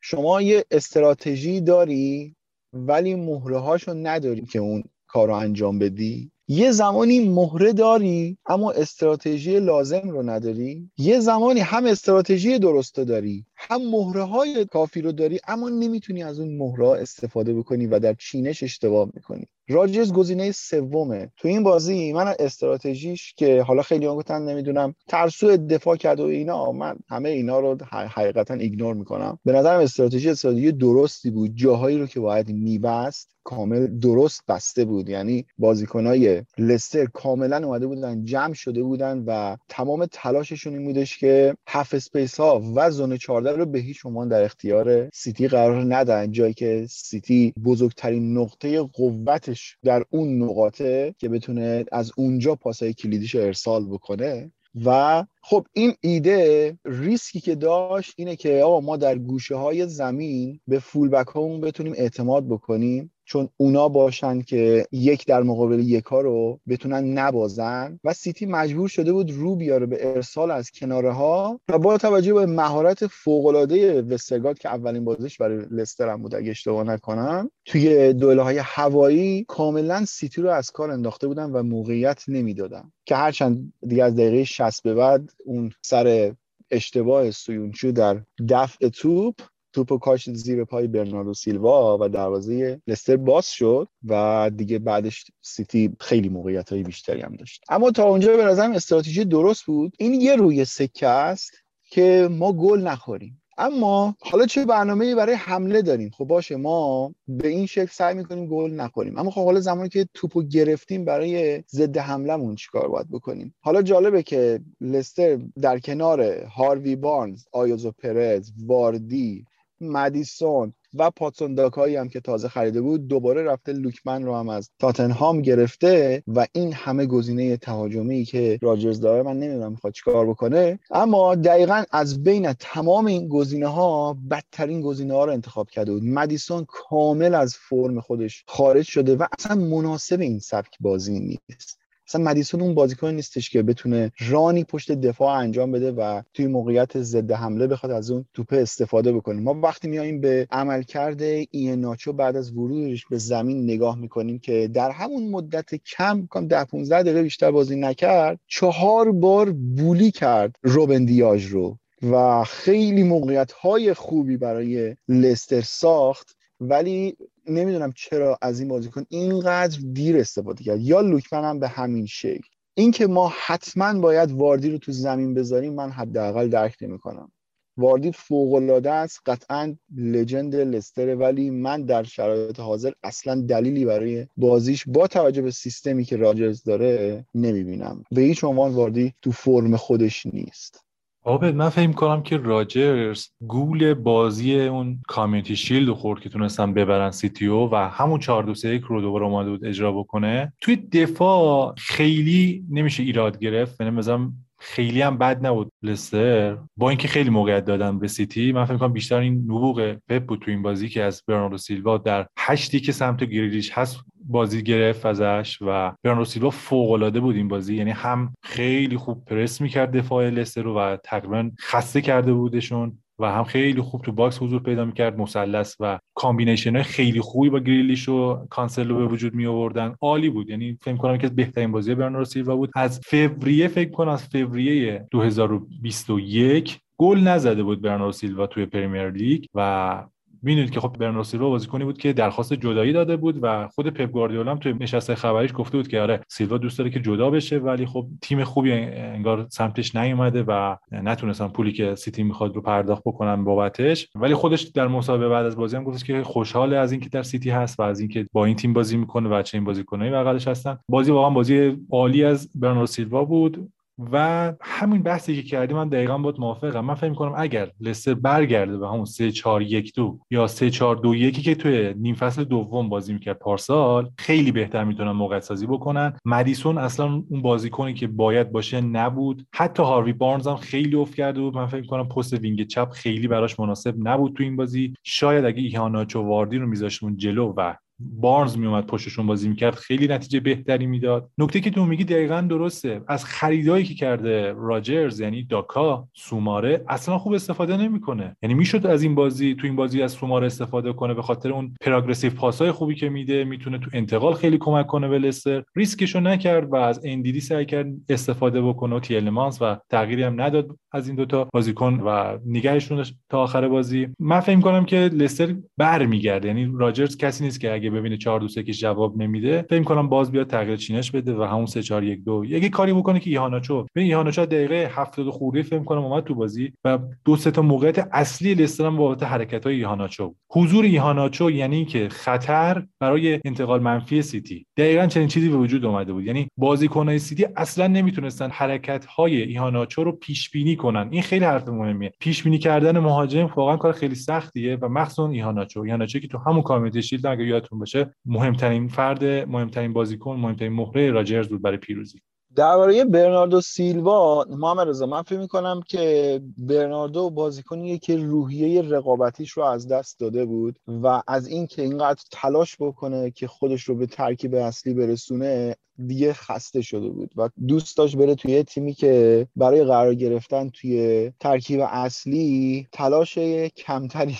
شما یه استراتژی داری ولی مهره‌هاشو نداری که اون کارو انجام بدی، یه زمانی مهره داری اما استراتژی لازم رو نداری، یه زمانی هم استراتژی درست داری هم مهره‌های کافی رو داری اما نمیتونی از اون مهره‌ها استفاده بکنی و در چینش اشتباه میکنی. راجرز گزینه سومه تو این بازی. من استراتژیش که حالا خیلی ها گفتن نمیدونم ترسو دفاع کرد و اینا، من همه اینا رو حقیقتا ایگنور میکنم. به نظرم استراتژی استراتژی درستی بود، جاهایی رو که باید میبست کامل درست بسته بود. یعنی بازیکنای لستر کاملا اومده بودن جمع شده بودن و تمام تلاششون این بودش که هاف اسپیس ها و زون چهارده رو به هیچ عنوان در اختیار سیتی قرار ندن، جایی که سیتی بزرگترین نقطه قوتش در اون نقاطه که بتونه از اونجا پاسای کلیدیش رو ارسال بکنه. و خب این ایده ریسکی که داشت اینه که آقا ما در گوشه های زمین به فولبک هامون بتونیم اعتماد بکنیم، چون اونا باشن که یک در مقابل یکا رو بتونن نبازن و سیتی مجبور شده بود رو بیاره به ارسال از کناره ها و با توجه به مهارت فوق‌العاده وسترگارد که اولین بازیش برای لستر هم بود اگه اشتباه نکنم، توی دوئل‌های هوایی کاملا سیتی رو از کار انداخته بودن و موقعیت نمیدادن، که هرچند دیگه از دقیقه شصت به بعد اون سر اشتباه سویونچو در دفع توپ توپو کاشت زیر پای برناردو سیلوا و دروازه لستر باز شد و دیگه بعدش سیتی خیلی موقعیت‌های بیشتری هم داشت. اما تا اونجا به نظرم استراتژی درست بود. این یه روی سکه است که ما گل نخوریم. اما حالا چه برنامه‌ای برای حمله داریم؟ خب باشه، ما به این شکل سعی می‌کنیم گل نخوریم، اما خب حالا زمانی که توپو گرفتیم برای ضد حملهمون چیکار باید بکنیم؟ حالا جالبه که لستر در کنار هاروی بارنز، آیوزو پرز، واردی، مدیسون و پاتسون داکایی هم که تازه خریده بود، دوباره رفته لوکمن رو هم از تاتنهام گرفته و این همه گزینه تهاجمی که راجرز داره، من نمیدونم میخواد چیکار بکنه. اما دقیقاً از بین تمام این گزینه‌ها بدترین گزینه‌ها رو انتخاب کرده بود. مدیسون کامل از فرم خودش خارج شده و اصلا مناسب این سبک بازی نیست. اصلا مدیسون اون بازیکن نیستش که بتونه رانی پشت دفاع انجام بده و توی موقعیت ضد حمله بخواد از اون توپ استفاده بکنیم. ما وقتی میایم به عملکرد ایناچو بعد از ورودش به زمین نگاه میکنیم که در همون مدت کم کم ده پانزده دقیقه بیشتر بازی نکرد، چهار بار بولی کرد روبن دیاژ رو و خیلی موقعیت‌های خوبی برای لستر ساخت، ولی نمیدونم چرا از این بازیکن اینقدر دیر استفاده کرد، یا لوکمن هم به همین شکل. اینکه ما حتما باید واردی رو تو زمین بذاریم من حداقل درک نمی‌کنم. واردی فوق‌العاده است، قطعاً لژند لستر، ولی من در شرایط حاضر اصلاً دلیلی برای بازیش با توجه به سیستمی که راجرز داره نمی‌بینم. به هیچ عنوان واردی تو فرم خودش نیست. آبه من فهم کنم که راجرز گول بازی اون کامیونیتی شیلد خورد که تونستن ببرن سیتیو و همون چهار دو سه یک رو دوباره اومده بود اجرا بکنه. توی دفاع خیلی نمیشه ایراد گرفت، یعنی مثلا خیلی هم بد نبود لستر، با اینکه خیلی موقعیت دادن به سیتی. من فکر می‌کنم بیشتر این نبوغ پپ بود تو این بازی که از برناردو سیلوا در هشتی که سمت گریلیش هست بازی گرفت ازش و برناردو سیلوا فوق‌العاده بود این بازی، یعنی هم خیلی خوب پرس می‌کرد دفاع لستر رو و تقریباً خسته کرده بودشون و هم خیلی خوب تو باکس حضور پیدا می‌کرد، مثلث و کامبینیشن‌های خیلی خوبی با گریلیش و کانسلو به وجود می‌آوردن. عالی بود، یعنی فکر کنم که بهترین بازی برناردو سیلوا بود. از فوریه فکر کنم از فوریه دو هزار و بیست و یک گل نزده بود برناردو سیلوا توی پرمیر لیگ و می‌بینید که خب برناردو سیلوا بازیکنی بود که درخواست جدایی داده بود و خود پپ گواردیولا هم توی نشست خبریش گفته بود که آره سیلوا دوست داره که جدا بشه، ولی خب تیم خوبی انگار سمتش نیومده و نتونستن پولی که سیتی می‌خواد رو پرداخت بکنن بابتش. ولی خودش در مصاحبه بعد از بازی هم گفتش که خوشحال از اینکه در سیتی هست و از اینکه با این تیم بازی می‌کنه و چه این بازیکنایی بغلش هستن. بازی واقعا بازی عالی از برناردو سیلوا بود و همین بحثی که کردیم من دقیقاً باهات موافقم. من فکر می‌کنم اگر لستر برگرده به همون سه چهار یک دو یا سه چهار دو یک که توی نیم فصل دوم بازی می‌کرد پارسال، خیلی بهتر می‌تونن موقعیت سازی بکنن. مدیسون اصلاً اون بازیکنی که باید باشه نبود، حتی هاروی بارنز هم خیلی اوف کرده بود. من فکر می‌کنم پست وینگ چپ خیلی براش مناسب نبود تو این بازی. شاید اگه ایهاناچو واردی رو می‌ذاشتون جلو و بارنز میومد پشتشون بازی میکرد خیلی نتیجه بهتری میداد. نکته که تو میگی دقیقاً درسته، از خریدایی که کرده راجرز یعنی داکا، سوماره اصلا خوب استفاده نمیکنه. یعنی میشد از این بازی تو این بازی از سوماره استفاده کنه به خاطر اون پروگرسیو پاسای خوبی که میده، میتونه تو انتقال خیلی کمک کنه به لستر. ریسکشو نکرد و از اندیدی سعی کرد استفاده بکنه و تیلمانس و تغییری هم نداد از این دوتا بازیکن و نگهشون تا آخر بازی. من فکر میکنم که لستر برمیگرده، یعنی راجرز کسی نیست که اگه ببینه چهار دو سه که جواب نمیده، فکر می‌کنم باز بیاد تغییر چینش بده و همون سه چهار یک دو یه کاری بکنه که ایهاناچو ببین ایهاناچو دقیقه هفتاد خورده فکر می‌کنم اومد تو بازی و دو سه تا موقعیت اصلی لستر هم بابت حرکت‌های ایهاناچو. حضور ایهاناچو یعنی که خطر برای انتقال منفی سیتی. دقیقاً چنین چیزی به وجود اومده بود، یعنی بازیکن‌های سیتی اصلاً نمیتونستن حرکت‌های ایهاناچو رو پیش‌بینی کنن. این خیلی حرف مهمیه. پیش‌بینی کردن مهاجم واقعاً کار خیلی سختیه و مخصوصاً ایهاناچو. ایهاناچو که تو همون کامیونیتی شیلد اگه یادتون باشه مهمترین فرد، مهمترین بازیکن، مهمترین مهره راجرز بود برای پیروزی. درباره برناردو سیلوا، محمد رضا، من فکر می‌کنم که برناردو بازیکنیه که روحیه رقابتیش رو از دست داده بود و از این که اینقدر تلاش بکنه که خودش رو به ترکیب اصلی برسونه دیگه خسته شده بود و دوست داشت بره توی تیمی که برای قرار گرفتن توی ترکیب اصلی تلاش کمتری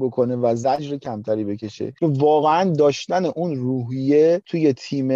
بکنه و زجر کمتری بکشه. واقعاً داشتن اون روحیه توی تیم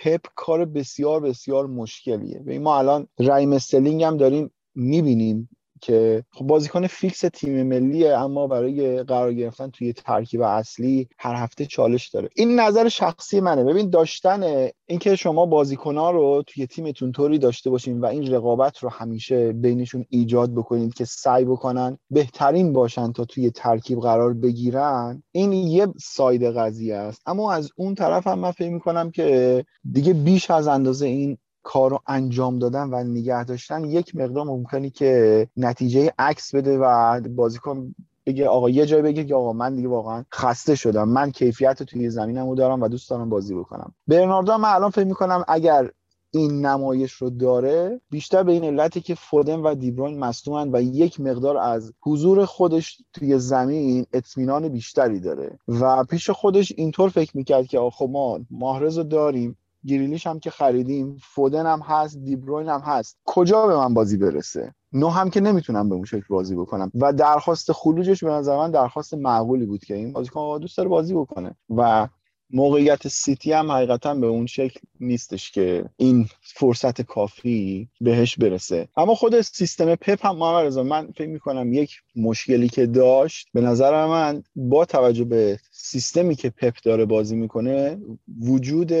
پپ کار بسیار بسیار مشکلیه. و ما الان رایم استرلینگ هم داریم میبینیم که خب بازیکن فیکس تیم ملیه، اما برای قرار گرفتن توی ترکیب اصلی هر هفته چالش داره. این نظر شخصی منه. ببین داشتن اینکه شما بازیکن‌ها رو توی تیمتون طوری داشته باشین و این رقابت رو همیشه بینشون ایجاد بکنید که سعی بکنن بهترین باشن تا توی ترکیب قرار بگیرن، این یه ساید قضیه است. اما از اون طرف هم من فکر می‌کنم که دیگه بیش از اندازه این کارو انجام دادن و نگه داشتن یک مقدار ممکنه که نتیجه عکس بده و بازیکن بگه آقا یه جای بگه که آقا من دیگه واقعا خسته شدم، من کیفیت رو توی زمینمو دارم و دوست دارم بازی بکنم. برناردو من الان فکر می‌کنم اگر این نمایش رو داره بیشتر به این علتی که فودن و دیبروین مصدومن و یک مقدار از حضور خودش توی زمین اطمینان بیشتری داره و پیش خودش اینطور فکر می‌کرد که آخه ما محرز رو داریم، گریلیش هم که خریدیم، فودن هم هست، دیبروین هم هست، کجا به من بازی برسه؟ نه هم که نمیتونم به اون شکل بازی بکنم و درخواست خروجش به نظر من درخواست معقولی بود که این بازیکن دوست داره بازی بکنه و موقعیت سیتی هم حقیقتا به اون شکل نیستش که این فرصت کافی بهش برسه. اما خود سیستم پپ هم محمد رضا من فکر می‌کنم یک مشکلی که داشت، به نظر من با توجه به سیستمی که پپ داره بازی میکنه وجود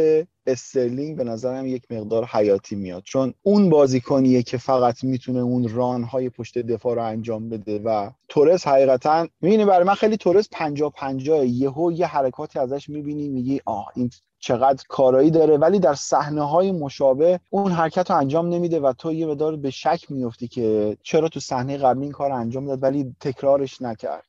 استرلینگ به نظرم یک مقدار حیاتی میاد، چون اون بازیکنیه که فقط میتونه اون ران‌های پشت دفاع رو انجام بده و تورس حقیقتا میبینی برای من خیلی تورس پنجاه پنجاه یهو یه حرکاتی ازش میبینی میگی آه این چقدر کارایی داره، ولی در صحنه‌های مشابه اون حرکت رو انجام نمیده و تو یه مقدار به شک میفتی که چرا تو صحنه قبلی این کار انجام داد ولی تکرارش نکرد.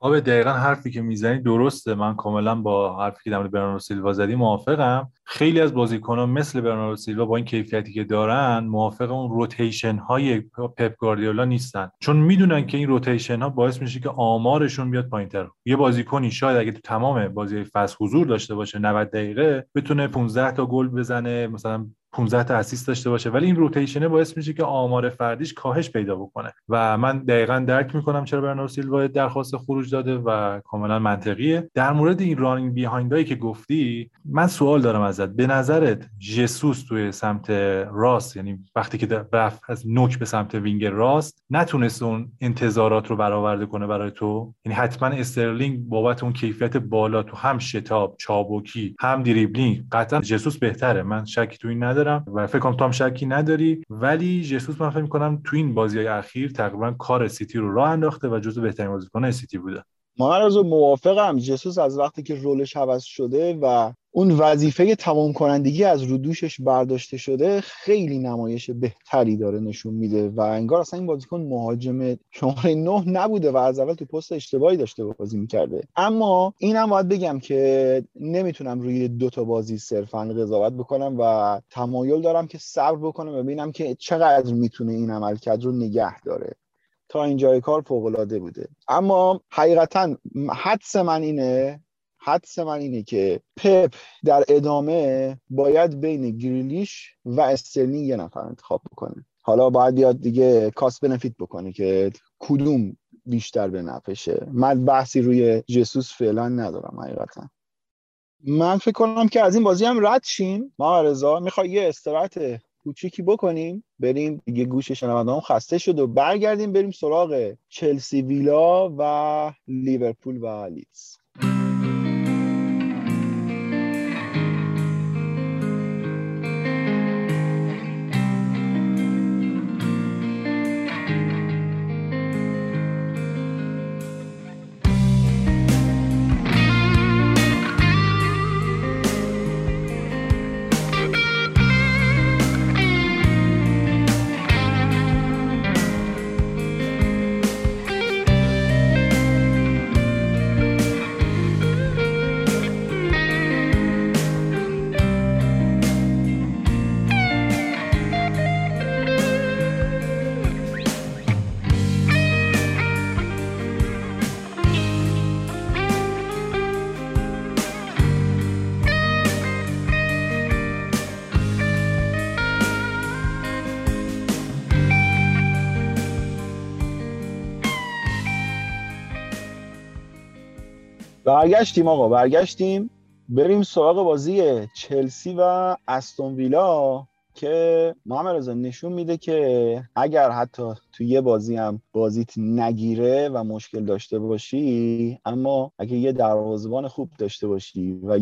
آبه دقیقاً حرفی که میزنی درسته، من کاملا با حرفی که در مورد برناردو سیلوا زدی موافقم. خیلی از بازیکنان مثل برناردو سیلوا با این کیفیتی که دارن موافق اون روتیشن های پپ گواردیولا نیستن، چون میدونن که این روتیشن ها باعث میشه که آمارشون بیاد پایینتر. یه بازیکنی شاید اگه تو تمام بازی فصل حضور داشته باشه نود دقیقه بتونه پانزده تا گل بزنه، مثلا پانزده تا اسیست داشته باشه، ولی این روتیشنه باعث میشه که آمار فردیش کاهش پیدا بکنه و من دقیقاً درک میکنم چرا برناردو سیلوا درخواست خروج داده و کاملا منطقیه. در مورد این رانینگ بیهایندایی که گفتی من سوال دارم ازت، به نظرت ژسوس توی سمت راست، یعنی وقتی که رفت از نوک به سمت وینگ راست، نتونست اون انتظارات رو برآورده کنه برای تو؟ یعنی حتما استرلینگ بابت اون کیفیت بالا تو هم شتاب، چابکی، هم دریبلینگ قطعا ژسوس بهتره، من شکی تو این ندارم و فکر کنم تو هم شکی نداری، ولی ژسوس من فکر می‌کنم تو این بازی‌های اخیر تقریبا کار سیتی رو راه انداخته و جزو بهترین بازیکن‌های سیتی بوده. من از موافقم. ژسوس از وقتی که رولش عوض شده و اون وظیفه تمام کنندگی از رو دوشش برداشته شده خیلی نمایش بهتری داره نشون میده و انگار اصلا این بازیکن مهاجم شماره نه نبوده و از اول تو پست اشتباهی داشته بازی میکرده. اما اینم باید بگم که نمیتونم روی دو تا بازی صرفا قضاوت بکنم و تمایل دارم که صبر بکنم و ببینم که چقدر میتونه این عملکرد رو نگه داره. تا اینجای کار فوق‌العاده بوده. اما حقیقتا حدس من اینه حدس من اینه که پپ در ادامه باید بین گریلیش و استرلینگ یه نفر انتخاب بکنه. حالا باید بیاد دیگه کاست بنفیت بکنه که کدوم بیشتر به نفعشه. من بحثی روی ژسوس فعلا ندارم حقیقتا. من فکر کنم که از این بازی هم رد شیم. ما رضا میخوای یه استراحت کوچیکی بکنیم، بریم دیگه گوش شنونده‌ام خسته شد و برگردیم بریم سراغ چلسی، ویلا و لیورپول و لیدز. برگشتیم آقا برگشتیم بریم سراغ بازی چلسی و استون ویلا که محمد رضا نشون میده که اگر حتی تو یه بازی هم بازیت نگیره و مشکل داشته باشی، اما اگه یه دروازه‌بان خوب داشته باشی و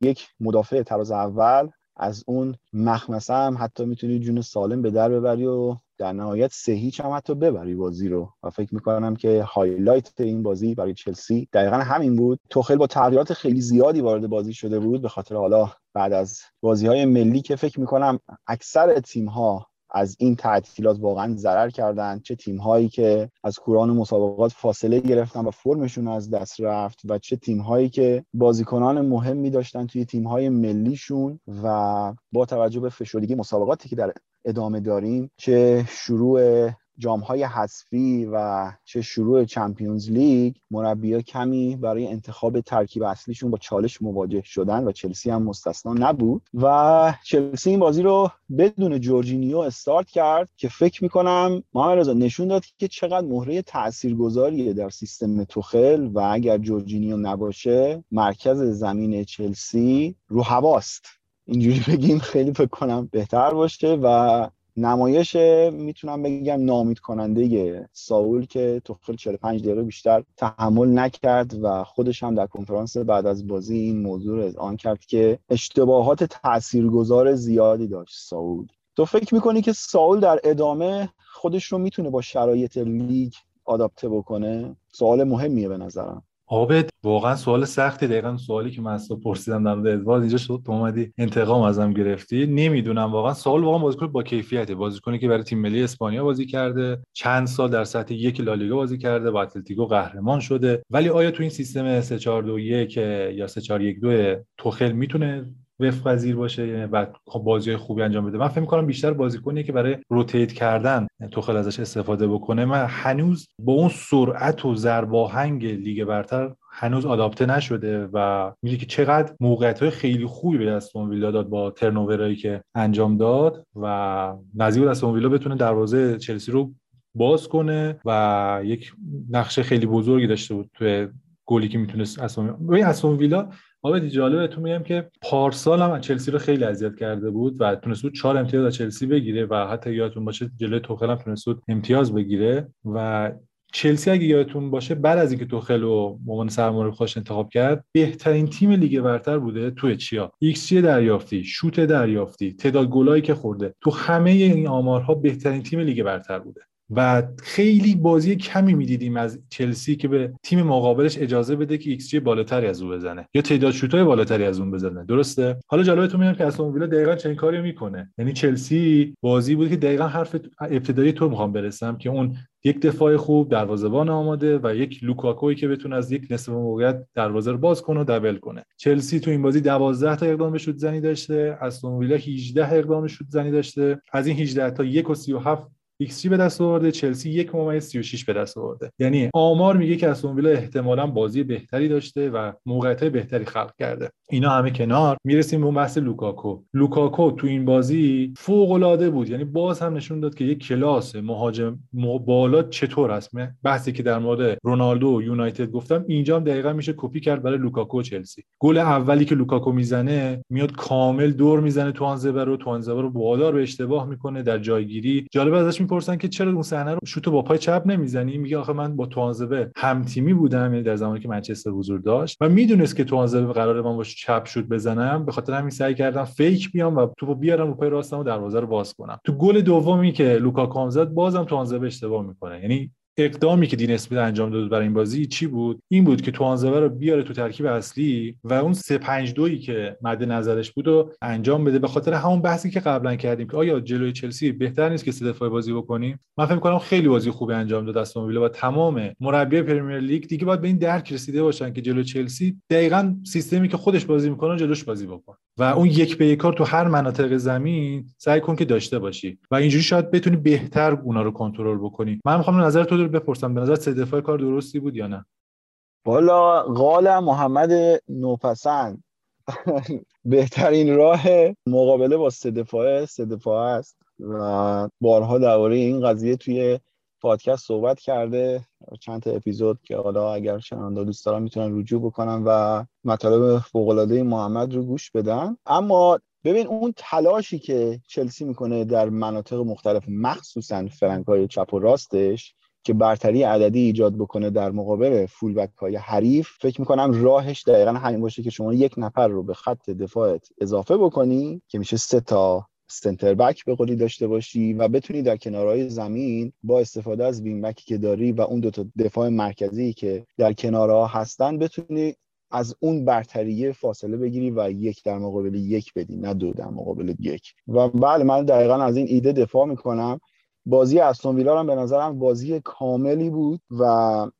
یک مدافع طراز اول، از اون مخمسه هم حتی میتونی جون سالم به در ببری و در نهایت سه هیچ هم حتی ببری بازی رو. و فکر میکنم که هایلایت این بازی برای چلسی دقیقا همین بود. توخل با تغییرات خیلی زیادی وارد بازی شده بود، به خاطر حالا بعد از بازی‌های ملی که فکر میکنم اکثر تیم‌ها از این تعطیلات واقعا ضرر کردن، چه تیم‌هایی که از کوران مسابقات فاصله گرفتن و فرمشون از دست رفت و چه تیم‌هایی که بازیکنان مهمی داشتن توی تیم‌های ملیشون و با توجه به فشردگی مسابقاتی که در ادامه داریم، چه شروع جام‌های حذفی و چه شروع چمپیونز لیگ، مربی‌ها کمی برای انتخاب ترکیب اصلیشون با چالش مواجه شدن و چلسی هم مستثنا نبود. و چلسی این بازی رو بدون جورجینیو استارت کرد که فکر می‌کنم محمد رضا نشون داد که چقدر مهره تاثیرگذاریه در سیستم توخل و اگر جورجینیو نباشه مرکز زمین چلسی رو هواست، اینجوری بگیم خیلی فکر کنم بهتر باشه. و نمایش میتونم بگم ناامید کننده ساول که توخل چهل و پنج دقیقه بیشتر تحمل نکرد و خودش هم در کنفرانس بعد از بازی این موضوع رو اذعان کرد که اشتباهات تاثیرگذار زیادی داشت ساول. تو فکر میکنی که ساول در ادامه خودش رو میتونه با شرایط لیگ آداپته بکنه؟ سوال مهمیه به نظرم. عابد واقعا سوال سختی، دقیقاً سوالی که من از تو پرسیدم در مورد ادوارد، اینجا شد تو اومدی انتقام ازم گرفتی. نمیدونم واقعا سوال واقعا بازیکن با کیفیته، بازیکنی که برای تیم ملی اسپانیا بازی کرده، چند سال در سطح یک لالیگا بازی کرده، با اتلتیکو قهرمان شده، ولی آیا تو این سیستم سه چهار دو یک یا سه چهار یک دو توخل میتونه وفق پذیر باشه، یعنی بعد بازی‌های خوبی انجام بده؟ من فکر می‌کنم بیشتر بازیکنیه که برای روتیت کردن توخل ازش استفاده بکنه. من هنوز با اون سرعت و ضرباهنگ لیگ برتر هنوز آداپته نشده و میگه که چقدر موقعیت‌های خیلی خوبی به استون ویلا داد با ترنوورایی که انجام داد و نزیب استون ویلا بتونه دروازه چلسی رو باز کنه و یک نقش خیلی بزرگی داشته بود توی گلی که میتونست استون ویلا. آبدی جالبه تو میگم که پارسال هم چلسی رو خیلی اذیت کرده بود و تونست بود چهار امتیاز از چلسی بگیره و حتی یادتون باشه جلوی توخل هم تونست بود امتیاز بگیره. و چلسی اگه یادتون باشه بعد از اینکه توخل رو مهمان سرمربی‌خاش انتخاب کرد بهترین تیم لیگ برتر بوده توی چیا، ایکس جی دریافتی، شوت دریافتی، تعداد گلایی که خورده، تو همه این آمارها بهترین تیم لیگ برتر بوده و خیلی بازی کمی میدیدیم از چلسی که به تیم مقابلش اجازه بده که ایکس جی بالاتری از اون بزنه یا تعداد شوت‌های بالاتری از اون بزنه. درسته؟ حالا جالبه تو میگم که استون ویلا دقیقاً چنین کاری میکنه، یعنی چلسی بازی بود که دقیقاً حرف ابتدایی تو میخوام برسم که اون یک دفاع خوب، دروازه‌بان آماده و یک لوکاکویی که بتونه از یک نصف موقعیت دروازه رو باز کنه و دبل کنه. چلسی تو این بازی دوازده تا اقدام به شوت زنی داشته، استون ویلا هجده اقدام به شوت زنی داشته. از این هجده تا یک و سی و هفت ایکس جی به دست آورده، چلسی یک و سی و شش به دست آورده. یعنی آمار میگه که استون ویلا احتمالاً بازی بهتری داشته و موقعیت‌های بهتری خلق کرده. اینا همه کنار میرسیم به بحث لوکاکو. لوکاکو تو این بازی فوق‌العاده بود، یعنی باز هم نشون داد که یک کلاس مهاجم بالا چطور است. بحثی که در مورد رونالدو و یونایتد گفتم اینجا هم دقیقاً میشه کپی کرد برای لوکاکو چلسی. گل اولی که لوکاکو میزنه میاد کامل دور میزنه تو آنزبر رو تو آنزبر رو بالا رو اشتباه میکنه در جایگیری. جالبه ازش میپرسن که چرا اون صحنه رو شوتو با پای چپ نمیزنی، میگه آخه من با توانزبه هم تیمی بودم، یعنی در زمانی که منچستر حضور داشت و میدونست که توانزبه قراره من با چپ شوت بزنم، به خاطر همین سعی کردم فیک بیام و توپو بیارم رو پای راستم و دروازه رو باز کنم. تو گل دومی که لوکاکو زد بازم توانزبه اشتباه میکنه. یعنی اقدامی که دین اسمیت انجام داد برای این بازی چی بود؟ این بود که توانزبه رو بیاره تو ترکیب اصلی و اون سه پنج دویی که مد نظرش بود رو انجام بده، به خاطر همون بحثی که قبلا کردیم که آیا جلوی چلسی بهتر نیست که سه دفعه بازی بکنیم. من فکر می‌کنم خیلی بازی خوبی انجام داد استون ویلا و تمام مربیای پرمیر لیگ دیگه باید به این درک رسیده باشن که جلوی چلسی دقیقاً سیستمی که خودش بازی می‌کنه جلوش بازی بکن و اون یک به یک کار تو هر مناطق زمین سعی کن که داشته باشی و اینجوری شاید بتونی بهتر اون‌ها رو کنترل بکنی. من می‌خوام نظر تو بپرسم، به نظر سه دفاع کار درستی بود یا نه؟ والا قال محمد نوپسند بهترین راه مقابله با سه دفاعه سه دفاعه است و بارها درباره این قضیه توی پادکست صحبت کرده، چند تا اپیزود که حالا اگر شنونده دوست دارن میتونن رجوع بکنن و مطالب فوق‌العاده محمد رو گوش بدن. اما ببین اون تلاشی که چلسی میکنه در مناطق مختلف، مخصوصا فرنکای چپ و راستش، که برتری عددی ایجاد بکنه در مقابل فولبک‌های حریف، فکر می‌کنم راهش دقیقاً همین باشه که شما یک نفر رو به خط دفاعت اضافه بکنی که میشه سه تا سنتر بک به قولی داشته باشی و بتونی در کنارهای زمین با استفاده از وینگ بکی که داری و اون دو تا دفاع مرکزی که در کنارها هستن بتونی از اون برتری فاصله بگیری و یک در مقابل یک بدی، نه دو در مقابل یک. و بله، من دقیقاً از این ایده دفاع می‌کنم. بازی استون ویلا هم به نظرم بازی کاملی بود و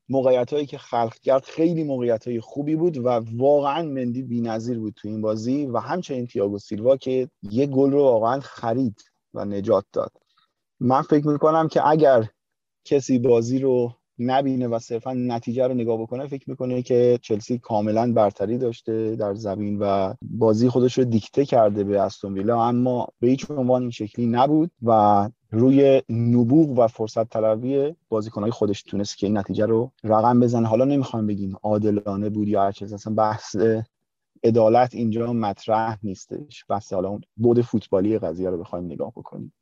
موقعیتایی که خلق کرد خیلی موقعیتای خوبی بود و واقعا مندی بی‌نظیر بود تو این بازی و همچنین تییاگو سیلوا که یه گل رو واقعا خرید و نجات داد. من فکر میکنم که اگر کسی بازی رو نبینه و صرفا نتیجه رو نگاه بکنه، فکر میکنه که چلسی کاملا برتری داشته در زمین و بازی خودش رو دیکته کرده به استون ویلا، اما به هیچ عنوان این شکلی نبود و روی نبوغ و فرصت طلبی بازیکن‌های خودش تونست که این نتیجه رو رقم بزنه. حالا نمیخوام بگیم عادلانه بود یا هر چیز، اصلا بحث عدالت اینجا مطرح نیستش، بحث حالا اون بعد فوتبالی قضیه رو بخوایم نگاه بکنیم.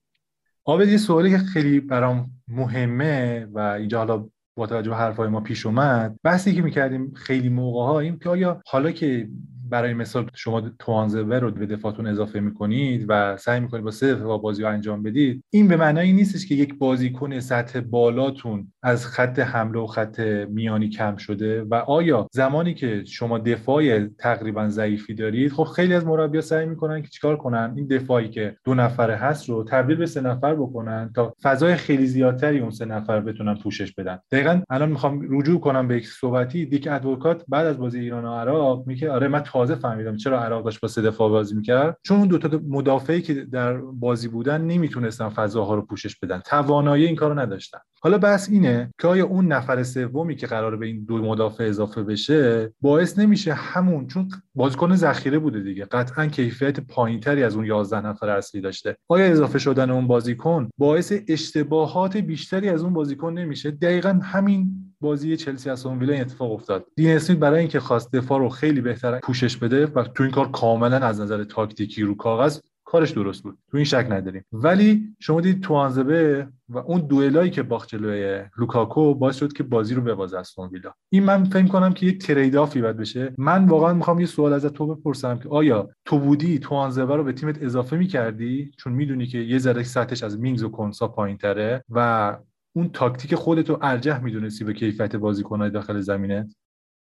آبد یه سوالی که خیلی برام مهمه و اینجا حالا با توجه به حرفای ما پیش اومد، بحثی که می‌کردیم خیلی موقع‌ها این که آیا حالا که برای مثال شما توانزور رو به دفاعتون اضافه میکنید و سعی میکنید با سه دفاع بازی رو انجام بدید، این به معنای نیستش که یک بازیکن سطح بالاتون از خط حمله و خط میانی کم شده و آیا زمانی که شما دفاع تقریبا ضعیفی دارید، خب خیلی از مربی‌ها سعی میکنن که چیکار کنن، این دفاعی که دو نفره هست رو تبدیل به سه نفر بکنن تا فضای خیلی زیادتری اون سه نفر بتونن پوشش بدن. دقیقاً الان میخوام رجوع کنم به یک صحبتی دیک ادوکات بعد از بازی ایران و عراق، میگه آره من تازه فهمیدم چرا عراق داشت با سه دفاع بازی میکرد، چون اون دو تا مدافعی که در بازی بودن نمیتونستن فضاها رو پوشش بدن، توانایی این کارو نداشتن. حالا بحث اینه که آیا اون نفر سومی که قراره به این دو مدافع اضافه بشه باعث نمیشه همون، چون بازیکن ذخیره بوده دیگه، قطعا کیفیت پایینتری از اون یازده نفر اصلی داشته، آیا اضافه شدن اون بازیکن باعث اشتباهات بیشتری از اون بازیکن نمیشه؟ دقیقاً همین بازی چلسی استون ویلا اتفاق افتاد. دین اسمیت برای اینکه خواست دفاع رو خیلی بهتر پوشش بده و تو این کار کاملا از نظر تاکتیکی رو کاغذ کارش درست بود، تو این شک نداریم، ولی شما دیدید توانزبه و اون دوئلایی که باخت جلوی لوکاکو باعث شد که بازی رو ببازه استون ویلا. این من فکر می‌کنم که یه ترید آفی باید بشه. من واقعا می‌خوام یه سوال ازت تو بپرسم که آیا تو بودی توانزبه رو به تیمت اضافه می‌کردی چون می‌دونی که یه ذره سطحش از مینگز و کنسا پایین‌تره و اون تاکتیک خودتو ارجح میدونستی به کیفیت بازیکن‌های داخل زمینه؟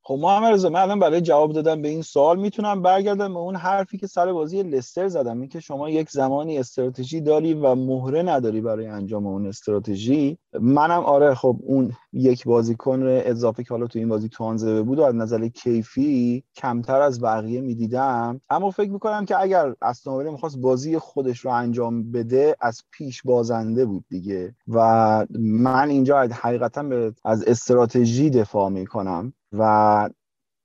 خب محمد رضا، من الان برای جواب دادن به این سوال میتونم برگردم به اون حرفی که سر بازی لستر زدم، این که شما یک زمانی استراتژی داری و مهره نداری برای انجام اون استراتژی. منم آره، خب اون یک بازیکن اضافه که حالا تو این بازی توانزبه بود و از نظر کیفی کمتر از بقیه میدیدم، اما فکر میکنم که اگر استون ویلا میخواست بازی خودش رو انجام بده از پیش بازنده بود دیگه و من اینجا حقیقتا از استراتژی دفاع میکنم و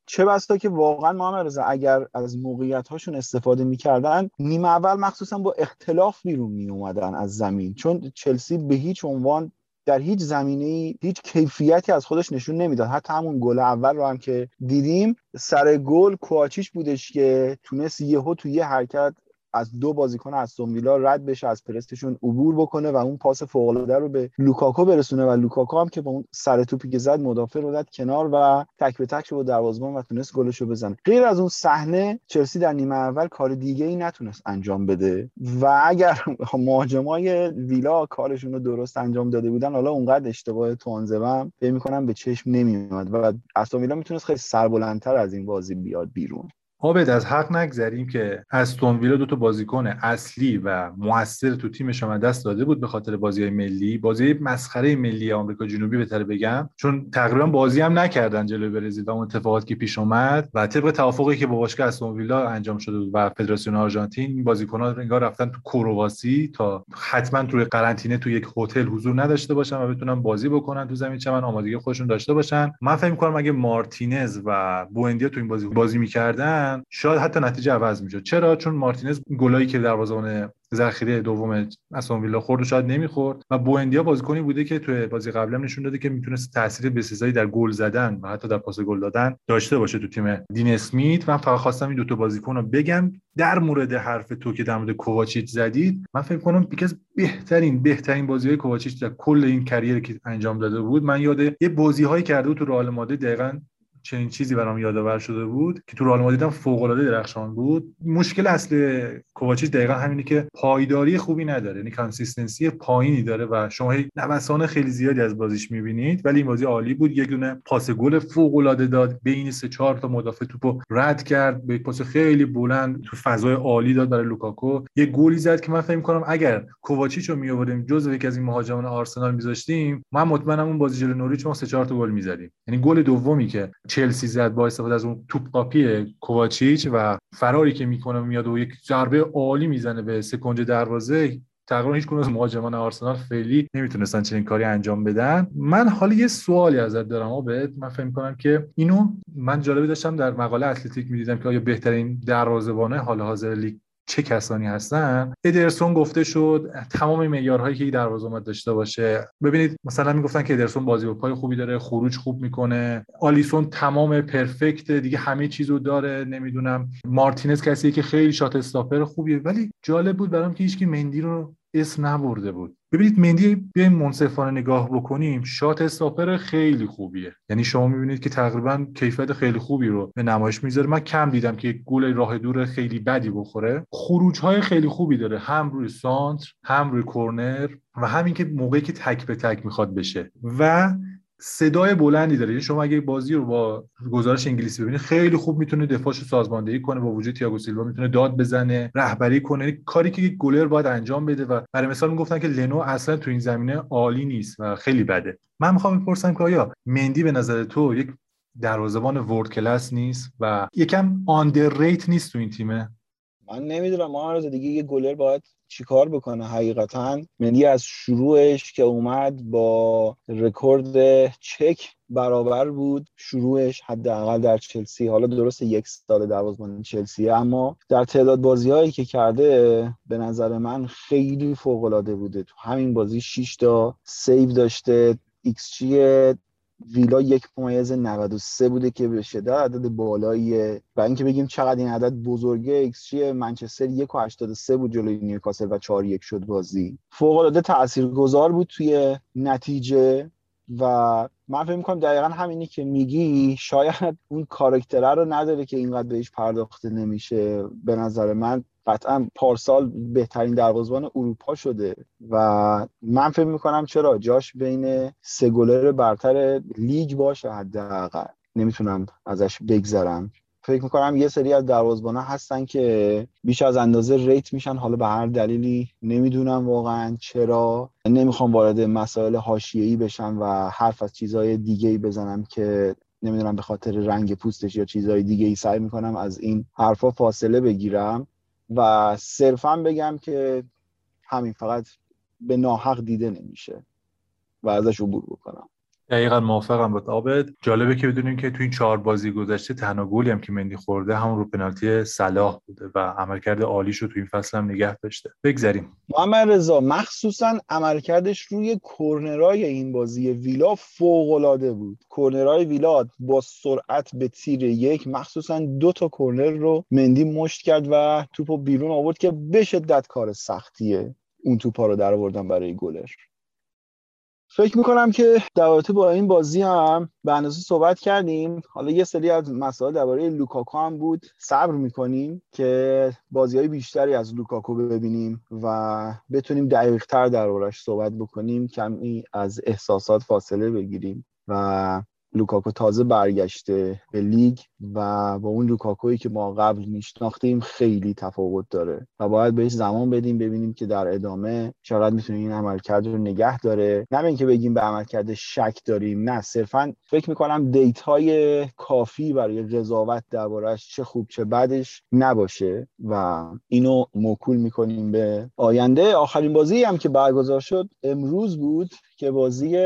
چه بسا که واقعا محمد رضا اگر از موقعیت‌هاشون استفاده می‌کردن نیمه اول مخصوصا با اختلاف بیرون می‌اومدن از زمین، چون چلسی به هیچ عنوان در هیچ زمینه‌ای هیچ کیفیتی از خودش نشون نمیداد. حتی همون گل اول رو هم که دیدیم، سر گل کواچیچ بودش که تونست یهو توی یه حرکت از دو بازیکن استون ویلا رد بشه، از پرستشون عبور بکنه و اون پاس فوق‌العاده رو به لوکاکو برسونه و لوکاکو هم که با اون سر توپی که زد مدافع رو داد کنار و تک به تک شد با دروازه‌بان و تونست گلشو بزنه. غیر از اون صحنه چلسی در نیمه اول کار دیگه‌ای نتونست انجام بده و اگر مهاجمای ویلا کارشون رو درست انجام داده بودن، حالا اونقدر اشتباه توانزبم فکر می‌کنم به چشم نمی‌اومد و استون ویلا میتونست خیلی سربلندتر از این بازی بیاد بیرون. آبد از حق نگذریم که استون ویلا دو تا بازیکن اصلی و مؤثر تو تیمش هم دست داده بود به خاطر بازی‌های ملی، بازی مسخره ملی آمریکا جنوبی بهتره بگم، چون تقریبا بازی هم نکردن جلوی برزیل و اون اتفاقاتی که پیش اومد و طبق توافقی که با باشگاه استون ویلا انجام شده بود و فدراسیون آرژانتین، این بازیکن‌ها انگار رفتن تو کرواسی تا حتما توی قرنطینه تو یک هتل حضور نداشته باشن و بتونن بازی بکنن تو زمین چمن، آمادگی خودشون داشته باشن. من فکر می‌کنم اگه مارتینز و بوندیا تو این بازی بازی می‌کردن شاید حتی نتیجه عوض میشد. چرا؟ چون مارتینز گلایی که دروازه‌بان ذخیره دوم استون ویلا خورد و شاید نمیخورد. و بوئندیا بازیکنی بوده که توی بازی قبلم نشون داده که میتونه تاثیر بسزایی در گل زدن و حتی در پاس گل دادن داشته باشه تو تیم دین اسمیت. من فقط خواستم این دو تا بازیکن رو بگم. در مورد حرف تو که در مورد کوواچیچ زدید، من فکر کنم یکی از بهترین بهترین بازی‌های کوواچیچ در کل این کریر که انجام داده بود. من یاد یه بازی‌هایی کرده بود تو رئال مادرید، دقیقاً چنین چیزی برام یادآور شده بود که تو رئال مادرید هم فوق‌العاده درخشان بود. مشکل اصل کوواچیچ دقیقاً همینه که پایداری خوبی نداره، یعنی کانسیستنسی پایینی داره و شما نوسان خیلی زیادی از بازیش می‌بینید، ولی این بازی عالی بود. یک دونه پاس گل فوق‌العاده داد، بین سه چهار تا مدافع توپو رد کرد، به پاس خیلی بلند تو فضای عالی داد برای لوکاکو. یه گلی زد که من فکر می‌کنم اگر کوواچیچ رو می‌آوردیم جزو یکی از این مهاجمان آرسنال می‌ذاشتیم، من مطمئنم اون بازی جلوی نوریچ ما سه چهار تا گل می‌زدیم. یعنی گل دومی که چلسی زد با استفاده از اون توپ قاپی کوواچیچ و فراری که میکنه میاد و یک ضربه عالی میزنه به سکنج دروازه. تقریبا هیچ کدوم از مهاجمان آرسنال فعلی نمیتونستن چنین کاری انجام بدن. من حالا یه سوالی ازت دارم آبد. من فکر می‌کنم که اینو من جالب داشتم در مقاله اتلتیک میدیدم که آیا بهترین دروازه‌بان‌های حال حاضر لیگ چه کسانی هستن. ادرسون گفته شد، تمام معیارهایی که دروازه‌بان داشته باشه. ببینید مثلا میگفتن که ادرسون بازی با پای خوبی داره، خروج خوب میکنه، آلیسون تمام پرفکت دیگه، همه چیزو داره، نمیدونم مارتینز کسیه که خیلی شات استاپر خوبیه. ولی جالب بود برام که هیچکی مندی رو اسم نبرده بود. ببینید مندی، بیایم منصفانه نگاه بکنیم، شات استاپر خیلی خوبیه، یعنی شما میبینید که تقریبا کیفیت خیلی خوبی رو به نمایش میذاره. من کم دیدم که یک گل راه دور خیلی بدی بخوره. خروج‌های خیلی خوبی داره، هم روی سانتر، هم روی کورنر و همین که موقعی که تک به تک میخواد بشه، و صدای بلندی داره. شما اگه بازی رو با گزارش انگلیسی ببینید، خیلی خوب میتونه دفاعشو سازماندهی کنه، با وجود تییاگو سیلوا میتونه داد بزنه، رهبری کنه، کاری که یک گلر باید انجام بده. و برای مثال میگفتن که لنو اصلا تو این زمینه عالی نیست و خیلی بده. من میخوام بپرسم که آیا مندی به نظر تو یک دروازه‌بان ورلد کلاس نیست و یکم آندرریت نیست تو این تیمه؟ من نمیدونم معارض دیگه یه گلر باید چیکار بکنه حقیقتاً. مندی از شروعش که اومد با رکورد چک برابر بود، شروعش حداقل در چلسی. حالا درست یک سال دروازه‌بان چلسی، اما در تعداد بازی‌هایی که کرده به نظر من خیلی فوق‌العاده بوده. تو همین بازی شش تا سیو داشته، ایکس جی ویلا یک پومایز نود و سه بوده که به شدت عدد بالاییه. و اینکه بگیم چقدر این عدد بزرگه، ایکس جی منچستر یک و هشتاد و سه بود جلوی نیوکاسل و چهار یک شد بازی. فوق‌العاده تاثیرگذار بود توی نتیجه و من فکر می‌کنم دقیقاً همینی که میگی، شاید اون کاراکتره رو نداره که اینقدر بهش پرداخته نمیشه. به نظر من قطعاً پارسال بهترین دروازه‌بان اروپا شده و من فکر می‌کنم چرا جاش بین سه گلر برتر لیگ باشه، حداقل نمیتونم ازش بگذرم. فکر می‌کنم یه سری از دروازه‌بانا هستن که بیش از اندازه ریت میشن، حالا به هر دلیلی، نمیدونم واقعاً چرا. نمیخوام وارد مسائل حاشیه‌ای بشم و حرف از چیزهای دیگه‌ای بزنم که نمیدونم به خاطر رنگ پوستش یا چیزهای دیگه‌ای، سعی می‌کنم از این حرفا فاصله بگیرم و صرفاً بگم که همین، فقط به ناحق دیده نمیشه و ازش عبور بکنم. دقیقاً موافقم با عابد. جالبه که بدونیم که تو این چهار بازی گذشته تنها گلی هم که مندی خورده همون رو پنالتی صلاح بوده و عملکرد عالیش رو تو این فصل هم نگه داشته. بگذریم. محمد رضا مخصوصاً عملکردش روی کورنرای این بازی ویلا فوق‌العاده بود. کورنرای ویلا با سرعت به تیر یک، مخصوصاً دو تا کورنر رو مندی مشت کرد و توپو بیرون آورد که به شدت کار سختیه اون توپا رو درآوردن برای گلر. فکر میکنم که در رابطه با این بازی هم به اندازه صحبت کردیم. حالا یه سری از مسائل درباره لوکاکو هم بود. صبر میکنیم که بازی‌های بیشتری از لوکاکو ببینیم و بتونیم دقیق‌تر درباره‌اش صحبت بکنیم، کمی از احساسات فاصله بگیریم. و لوکاکو تازه برگشته به لیگ و با اون لوکاکویی که ما قبل میشناختیم خیلی تفاوت داره و باید بهش زمان بدیم، ببینیم که در ادامه چقدر میتونه این عملکرد رو نگه داره. نه اینکه بگیم به عملکرد شک داریم، نه، صرفا فکر میکنم دیتای کافی برای قضاوت درباره‌اش چه خوب چه بدش نباشه و اینو موکول میکنیم به آینده. آخرین بازی هم که برگزار شد امروز بود که بازی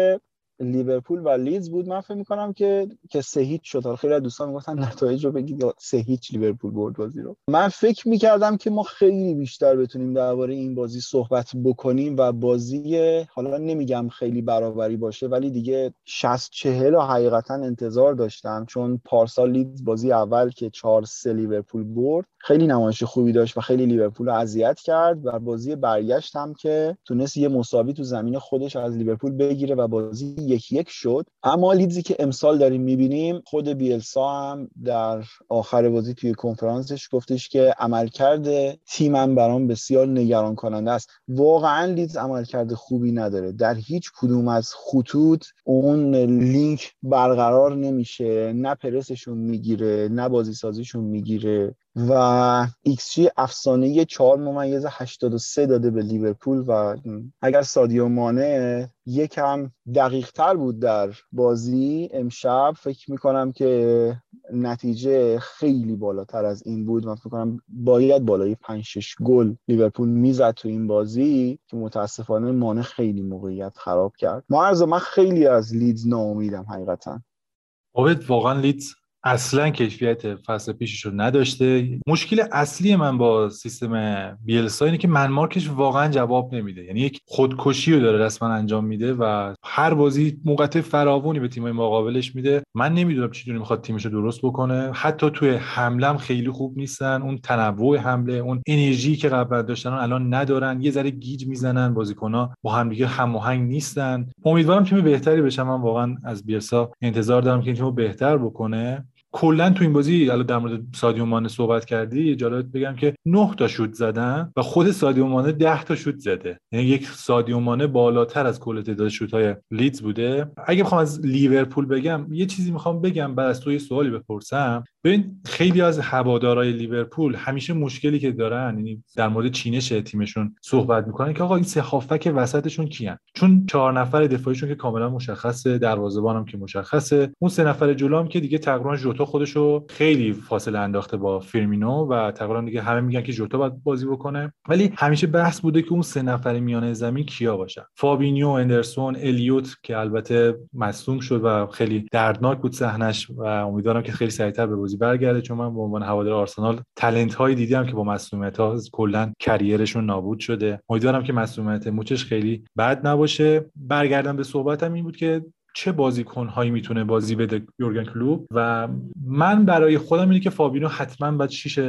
لیورپول و لیدز بود، من فکر می‌کنم که که سه هیچ شد. خیلی از دوستان میگفتن نتایج رو بگید سه هیچ لیورپول برد بازی رو. من فکر می‌کردم که ما خیلی بیشتر بتونیم درباره این بازی صحبت بکنیم و بازی، حالا نمیگم خیلی برابری باشه، ولی دیگه شصت چهل رو حقیقتا انتظار داشتم، چون پارسال لیدز بازی اول که چهار سه لیورپول برد خیلی نمایش خوبی داشت و خیلی لیورپول رو اذیت کرد، و بازی برگشت هم که تونست یه مساوی تو زمین خودش از لیورپول بگیره و بازی یک یک شد. اما لیدزی که امسال داریم میبینیم، خود بیلسا هم در آخر بازی توی کنفرانسش گفتش که عملکرد تیمم برام بسیار نگران کننده است. واقعا لیدز عملکرد خوبی نداره، در هیچ کدوم از خطوط اون لینک برقرار نمیشه، نه پرسشون میگیره نه بازی سازیشون میگیره، و ایکس جی افسانه‌ای چهار ممیز هشتاد و سه داده به لیورپول، و اگر سادیو مانه یکم دقیق‌تر بود در بازی امشب، فکر می‌کنم که نتیجه خیلی بالاتر از این بود. من فکر کنم باید بالای پنج شش گل لیورپول میزد تو این بازی که متاسفانه مانه خیلی موقعیت خراب کرد. معرض من خیلی از لیدز ناامیدم حقیقتاً. اوبت واقعاً لیدز اصلا کیفیت فصل پیشش رو نداشته. مشکل اصلی من با سیستم بیلسا اینه که من مارکش واقعا جواب نمیده، یعنی یک خودکشی رو داره رسما انجام میده و هر بازی موقعیت فراوانی به تیمای مقابلش میده. من نمیدونم چجوری میخواد تیمش رو درست بکنه. حتی توی حمله هم خیلی خوب نیستن، اون تنوع حمله، اون انرژی که قبلا داشتن الان ندارن، یه ذره گیج میزنن، بازیکن‌ها با هم دیگه هماهنگ نیستن. امیدوارم تیم بهتری بشه. من واقعا از بیلسا انتظار دارم که تیمو بهتر بکنه. کلا تو این بازی، الان در مورد سادیو مانه صحبت کردی، جالبه بگم که نه تا شوت زدن و خود سادیو مانه ده تا شوت زده، یعنی یک سادیو مانه بالاتر از کل تعداد شوت‌های لیدز بوده. اگه بخوام از لیورپول بگم، یه چیزی میخوام بگم بعد از تو یه سوالی بپرسم. ببین، خیلی از هوادارهای لیورپول همیشه مشکلی که دارن، یعنی در مورد چینش تیمشون صحبت میکنن که آقا این سه هافبک وسطشون کیان، چون چهار نفر دفاعیشون که کاملا مشخصه، دروازه‌بانم که مشخصه، اون سه نفر جلوام که دیگه تقریبا ژوتو خودشو خیلی فاصله انداخته با فیرمینو و تقریبا دیگه همه میگن که ژوتو باید بازی بکنه. ولی همیشه بحث بوده که اون سه نفر میانه زمین کیا باشن، فابینیو، اندرسون، الیوت که البته مصدوم شد و خیلی دردناک بود صحنه‌اش و امیدوارم که خیلی سریعتر به بازی برگرده، چون من به عنوان هوادار آرسنال تالنت های دیدم که با مصدومیت‌ها کلا کریرشون نابود شده. امیدوارم که مصدومیت موچش خیلی بد نباشه. برگردم به صحبتم، این بود که چه بازیکن‌هایی میتونه بازی بده یورگن کلوپ، و من برای خودم اینه که فابینو حتما باید شیش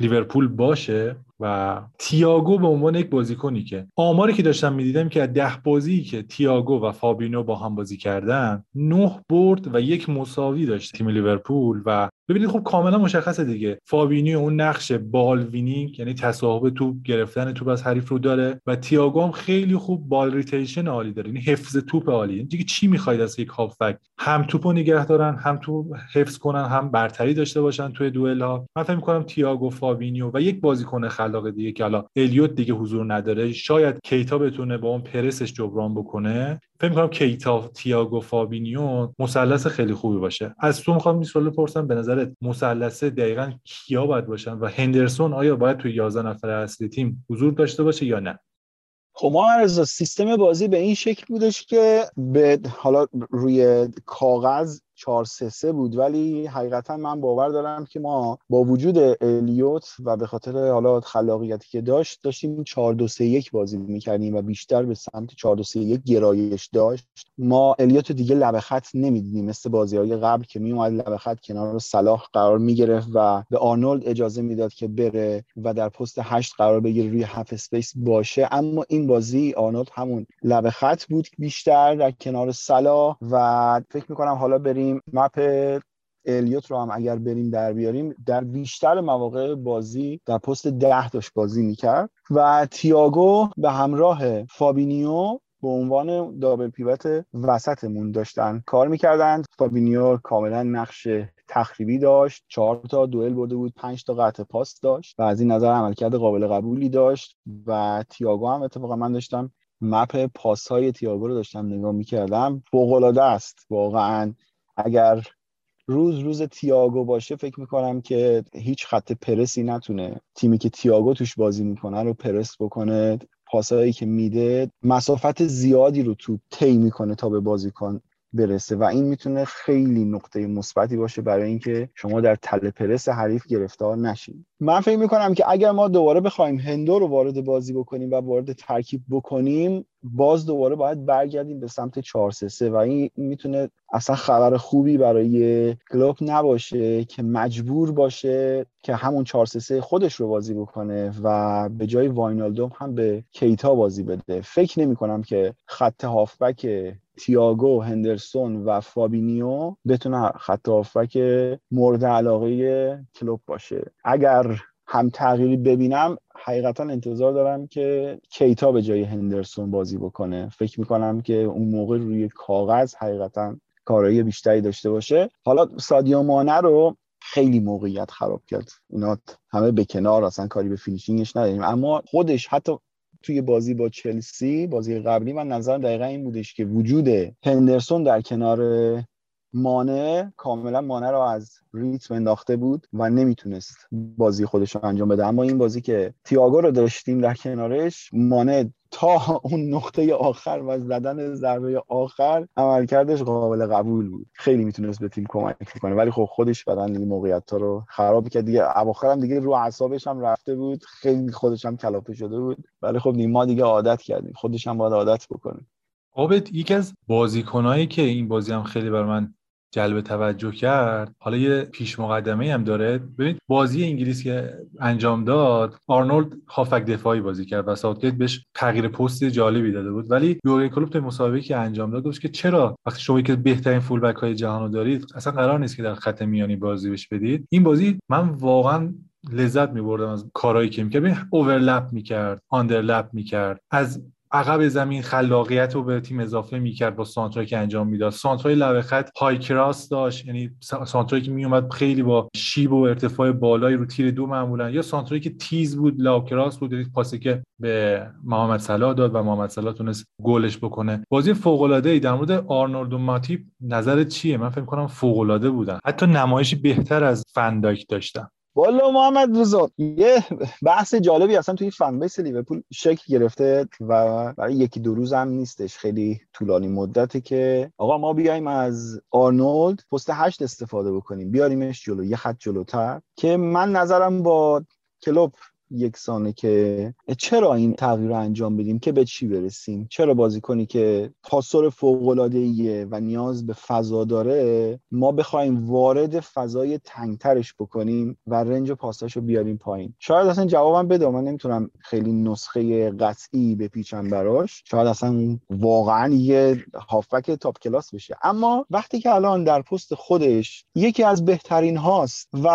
لیورپول باشه و تییاگو به عنوان یک بازیکنی که آماری که داشتم می‌دیدم که از ده بازی که تییاگو و فابینو با هم بازی کردن، نه برد و یک مساوی داشت تیم لیورپول. و ببینید خب کاملا مشخصه دیگه، فابینیو اون نقش بالوینینگ، یعنی تصاحب توپ، گرفتن توپ از حریف رو داره، و تییاگو هم خیلی خوب بال ریتیشن عالی داره، یعنی حفظ توپ عالی. دیگه چی می‌خواید از یک هافبک؟ هم توپو نگه دارن، هم توپ حفظ کنن، هم برتری داشته باشن توی دوئل‌ها. من فکر می‌کنم تییاگو، فابینیو و یک بازیکن علاقه دیگه که حالا الیوت دیگه حضور نداره، شاید کیتا بتونه با اون پرسش جبران بکنه. فکر می‌کنم کیتا، تییاگو، فابینیو مثلث خیلی خوبی باشه. از تو می‌خوام این سوالو بپرسم، به نظرت مثلث دقیقاً کیا باید باشن و هندرسون آیا باید توی یازده نفر اصلی تیم حضور داشته باشه یا نه؟ خب ما عرض سیستم بازی به این شکل بودش که به حالا روی کاغذ چهار سه سه بود، ولی حقیقتا من باور دارم که ما با وجود الیوت و به خاطر حالا خلاقیتی که داشت داشتیم چهار دو سه یک بازی می‌کردیم و بیشتر به سمت چهار دو سه یک گرایش داشت. ما الیوت دیگه لب خط نمی‌دیدیم مثل بازی‌های قبل که میومد لب خط کنار صلاح قرار می‌گرفت و به آرنولد اجازه میداد که بره و در پست هشت قرار بگیره، روی هاف اسپیس باشه. اما این بازی آرنولد همون لب خط بود بیشتر در کنار صلاح، و فکر می‌کنم حالا بریم مپ الیوت رو هم اگر بریم در بیاریم، در بیشتر مواقع بازی در پست ده داشت بازی میکرد و تییاگو به همراه فابینیو به عنوان دابل پیوت وسطمون داشتن کار میکردن. فابینیو کاملا نقش تخریبی داشت، چهار تا دوئل برده بود، پنج تا قطع پاس داشت و از این نظر عملکرد قابل قبولی داشت. و تییاگو هم اتفاقا من داشتم مپ پاس‌های تییاگو رو داشتم نگاه میکردم، فوق‌العاده است واقعاً. اگر روز روز تییاگو باشه فکر میکنم که هیچ خط پرسی نتونه تیمی که تییاگو توش بازی میکنه رو پرس بکنه. پاسایی که میده مسافت زیادی رو توپ طی میکنه تا به بازیکن برسه و این میتونه خیلی نقطه مثبتی باشه برای اینکه شما در تله پرس حریف گرفتار نشید. من فکر میکنم که اگر ما دوباره بخوایم هندو رو وارد بازی بکنیم و وارد ترکیب بکنیم، باز دوباره باید برگردیم به سمت چهار سه سه و این میتونه اصلا خبر خوبی برای کلوب نباشه که مجبور باشه که همون چهار سه سه خودش رو بازی بکنه و به جای واینالدوم هم به کیتا بازی بده. فکر نمی‌کنم که خط هافبک تییاگو، هندرسون و فابینیو بتونه خط هافبک مورد علاقه کلوب باشه. اگر هم تغییری ببینم، حقیقتا انتظار دارم که کیتا به جای هندرسون بازی بکنه. فکر میکنم که اون موقع روی کاغذ حقیقتا کارایی بیشتری داشته باشه. حالا سادیو مانه رو خیلی موقعیت خراب کرد، اونا همه به کنار، اصلا کاری به فینیشینگش نداریم، اما خودش حتی توی بازی با چلسی، بازی قبلی، من نظرم دقیقا این بودش که وجود هندرسون در کنار مانه کاملا مانه رو از ریتم انداخته بود و نمیتونست بازی خودش رو انجام بده. اما این بازی که تییاگو رو داشتیم در کنارش، مانه تا اون نقطه آخر و زدن ضربه آخر عملکردش قابل قبول بود، خیلی میتونست به تیم کمک کنه، ولی خب خودش بدن این موقعیت‌ها رو خراب کرد دیگه. اواخر هم دیگه رو اعصابش هم رفته بود، خیلی خودش هم کلافه شده بود، ولی خب ما دیگه عادت کردیم، خودش هم باید عادت بکنه. عابد، یکی از بازیکنایی که این بازی هم خیلی برای من جلب توجه کرد، حالا یه پیش مقدمه هم داره. ببین بازی انگلیس که انجام داد، آرنولد هافک دفاعی بازی کرد و ساوتگیت بهش تغییر پست جالبی داده بود، ولی یورگن کلوپ تو مسابقه که انجام داد گفت که چرا وقتی شما که بهترین فول بک های جهانو دارید اصلا قرار نیست که در خط میانی بازی بهش بدید. این بازی من واقعا لذت می‌بردم از کارهایی که می‌کرد. ببین اورلپ می‌کرد، آندرلپ می‌کرد، از عقب زمین خلاقیت رو به تیم اضافه میکرد با سانترایی که انجام میداد. سانترای لبه خط های کراس داشت، یعنی سانترایی که میومد خیلی با شیب و ارتفاع بالایی رو تیر دو معمولا، یا سانترایی که تیز بود، لاب کراس بود، یعنی پاسی که به محمد صلاح داد و محمد صلاح تونست گلش بکنه. بازی فوق العاده ای. در مورد آرنولد و ماتیپ نظرت چیه؟ من فکر کنم فوق العاده بودن، حتی نمایشی بهتر از فندایک داشتن. والله محمد رضا، یه بحث جالبی اصلا توی فن بیس لیورپول شکل گرفته و برای یکی دو روز هم نیستش، خیلی طولانی مدته که آقا ما بیایم از آرنولد پست هشت استفاده بکنیم، بیاریمش جلو، یه خط جلوتر، که من نظرم با کلوب یکسانه که چرا این تغییر رو انجام بدیم که به چی برسیم. چرا بازیکنی که پاسور فوق‌العاده‌ایه و نیاز به فضا داره ما بخوایم وارد فضای تنگترش بکنیم و رنج پاساشو بیاریم پایین. شاید اصلا جوابم بده، من نمیتونم خیلی نسخه قطعی بپیچم براش، شاید اصلا واقعا یه هافبک تاپ کلاس بشه، اما وقتی که الان در پست خودش یکی از بهترین هاست و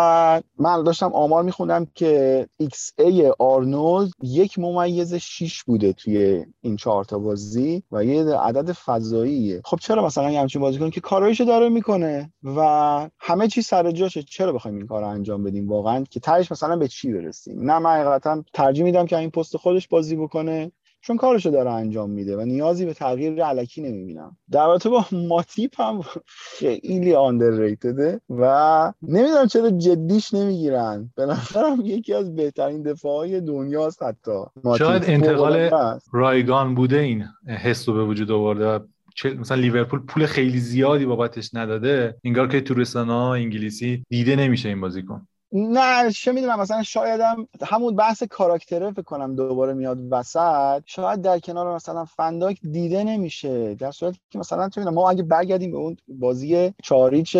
من داشتم آمار میخوندم که ایکس ای آرنولد یک ممیز شیش بوده توی این چهار تا بازی و یه عدد فضاییه. خب چرا مثلا یه همچین بازیکن که کارایشو داره میکنه و همه چی سر جاشه، چرا بخوایم این کارو انجام بدیم واقعا که تهش مثلا به چی برسیم؟ نه، من حقیقتا ترجیح میدم که این پست خودش بازی بکنه چون کارشو داره انجام میده و نیازی به تغییر علکی نمیبینم. در رابطه با ماتیپ هم خیلی آندرریتده و نمیدونم چرا جدیش نمیگیرن. به نظرم یکی از بهترین دفاعهای دنیاست. حتی شاید انتقال رایگان بوده این حس رو به وجود آورده. چه مثلا لیورپول پول خیلی زیادی بابتش نداده، انگار که تو رسانه‌های انگلیسی دیده نمیشه این بازیکن. نه چه میدونم، مثلا شایدم همون بحث کاراکتره فکر کنم دوباره میاد وسط، شاید در کنار مثلا فنداک دیده نمیشه، در صورتی که مثلا چه میدونم ما اگه برگردیم به اون بازی چاریچ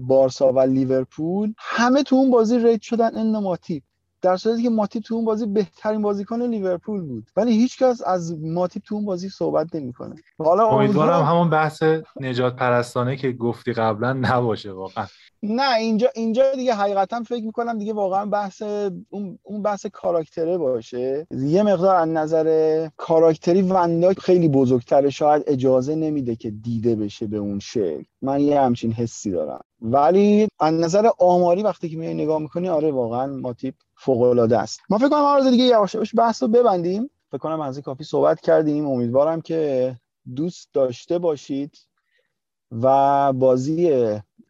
بارسا و لیورپول، همه تو اون بازی رد شدن این ماتیپ، در صورتی که ماتیپ تو اون بازی بهترین بازیکن لیورپول بود، ولی هیچکس از ماتیپ تو اون بازی صحبت نمیکنه. حالا امیدوارم همون بحث نجات پرستانه که گفتی قبلا نباشه واقعا. نه اینجا اینجا دیگه حقیقتا فکر میکنم دیگه واقعا بحث اون اون بحث کاراکتره باشه. یه مقدار از نظر کاراکتری ونداک خیلی بزرگتره، شاید اجازه نمیده که دیده بشه به اون شکل. من یه همچین حسی دارم، ولی از نظر آماری وقتی که میای نگاه میکنی، آره واقعا ماتیپ فوق العاده است. ما فکر کنم آره دیگه یواش یواش بحث رو ببندیم، فکر کنم از کافی صحبت کردیم. امیدوارم که دوست داشته باشید و بازی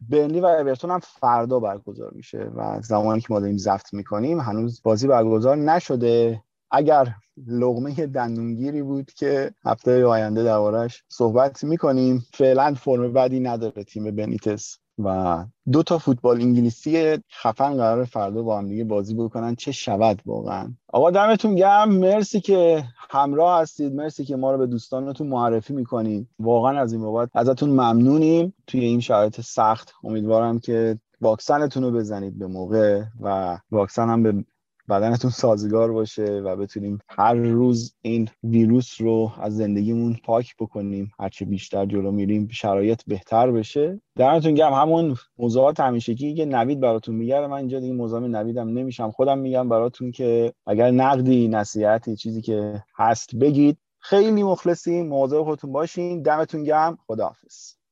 برنلی و اورتون هم فردا برگزار میشه و زمانی که ما داریم ضبط میکنیم هنوز بازی برگزار نشده اگر لقمه دندونگیری بود که هفته آینده درباره‌اش صحبت می‌کنیم. فعلا فرم بدی نداره تیم بنیتس و دو تا فوتبال انگلیسی خفن قراره فردا با هم دیگه بازی بکنن. چه شود واقعا. آقا دمتون گرم، مرسی که همراه هستید، مرسی که ما رو به دوستانتون معرفی می‌کنید. واقعا از این بابت ازتون ممنونیم. توی این شرایط سخت امیدوارم که واکسنتون رو بزنید به موقع و واکسن هم به بدنتون سازگار باشه و بتونیم هر روز این ویروس رو از زندگیمون پاک بکنیم. هرچه بیشتر جلو میریم شرایط بهتر بشه. دمتون گرم. همون موضوعات همیشگی که نوید براتون میگه، من اینجا دیگه موضوع نویدم نمیشم، خودم میگم براتون که اگر نقدی، نصیحتی، چیزی که هست بگید. خیلی مخلصیم، مواظب خودتون باشین. دمتون گرم. خداحافظ.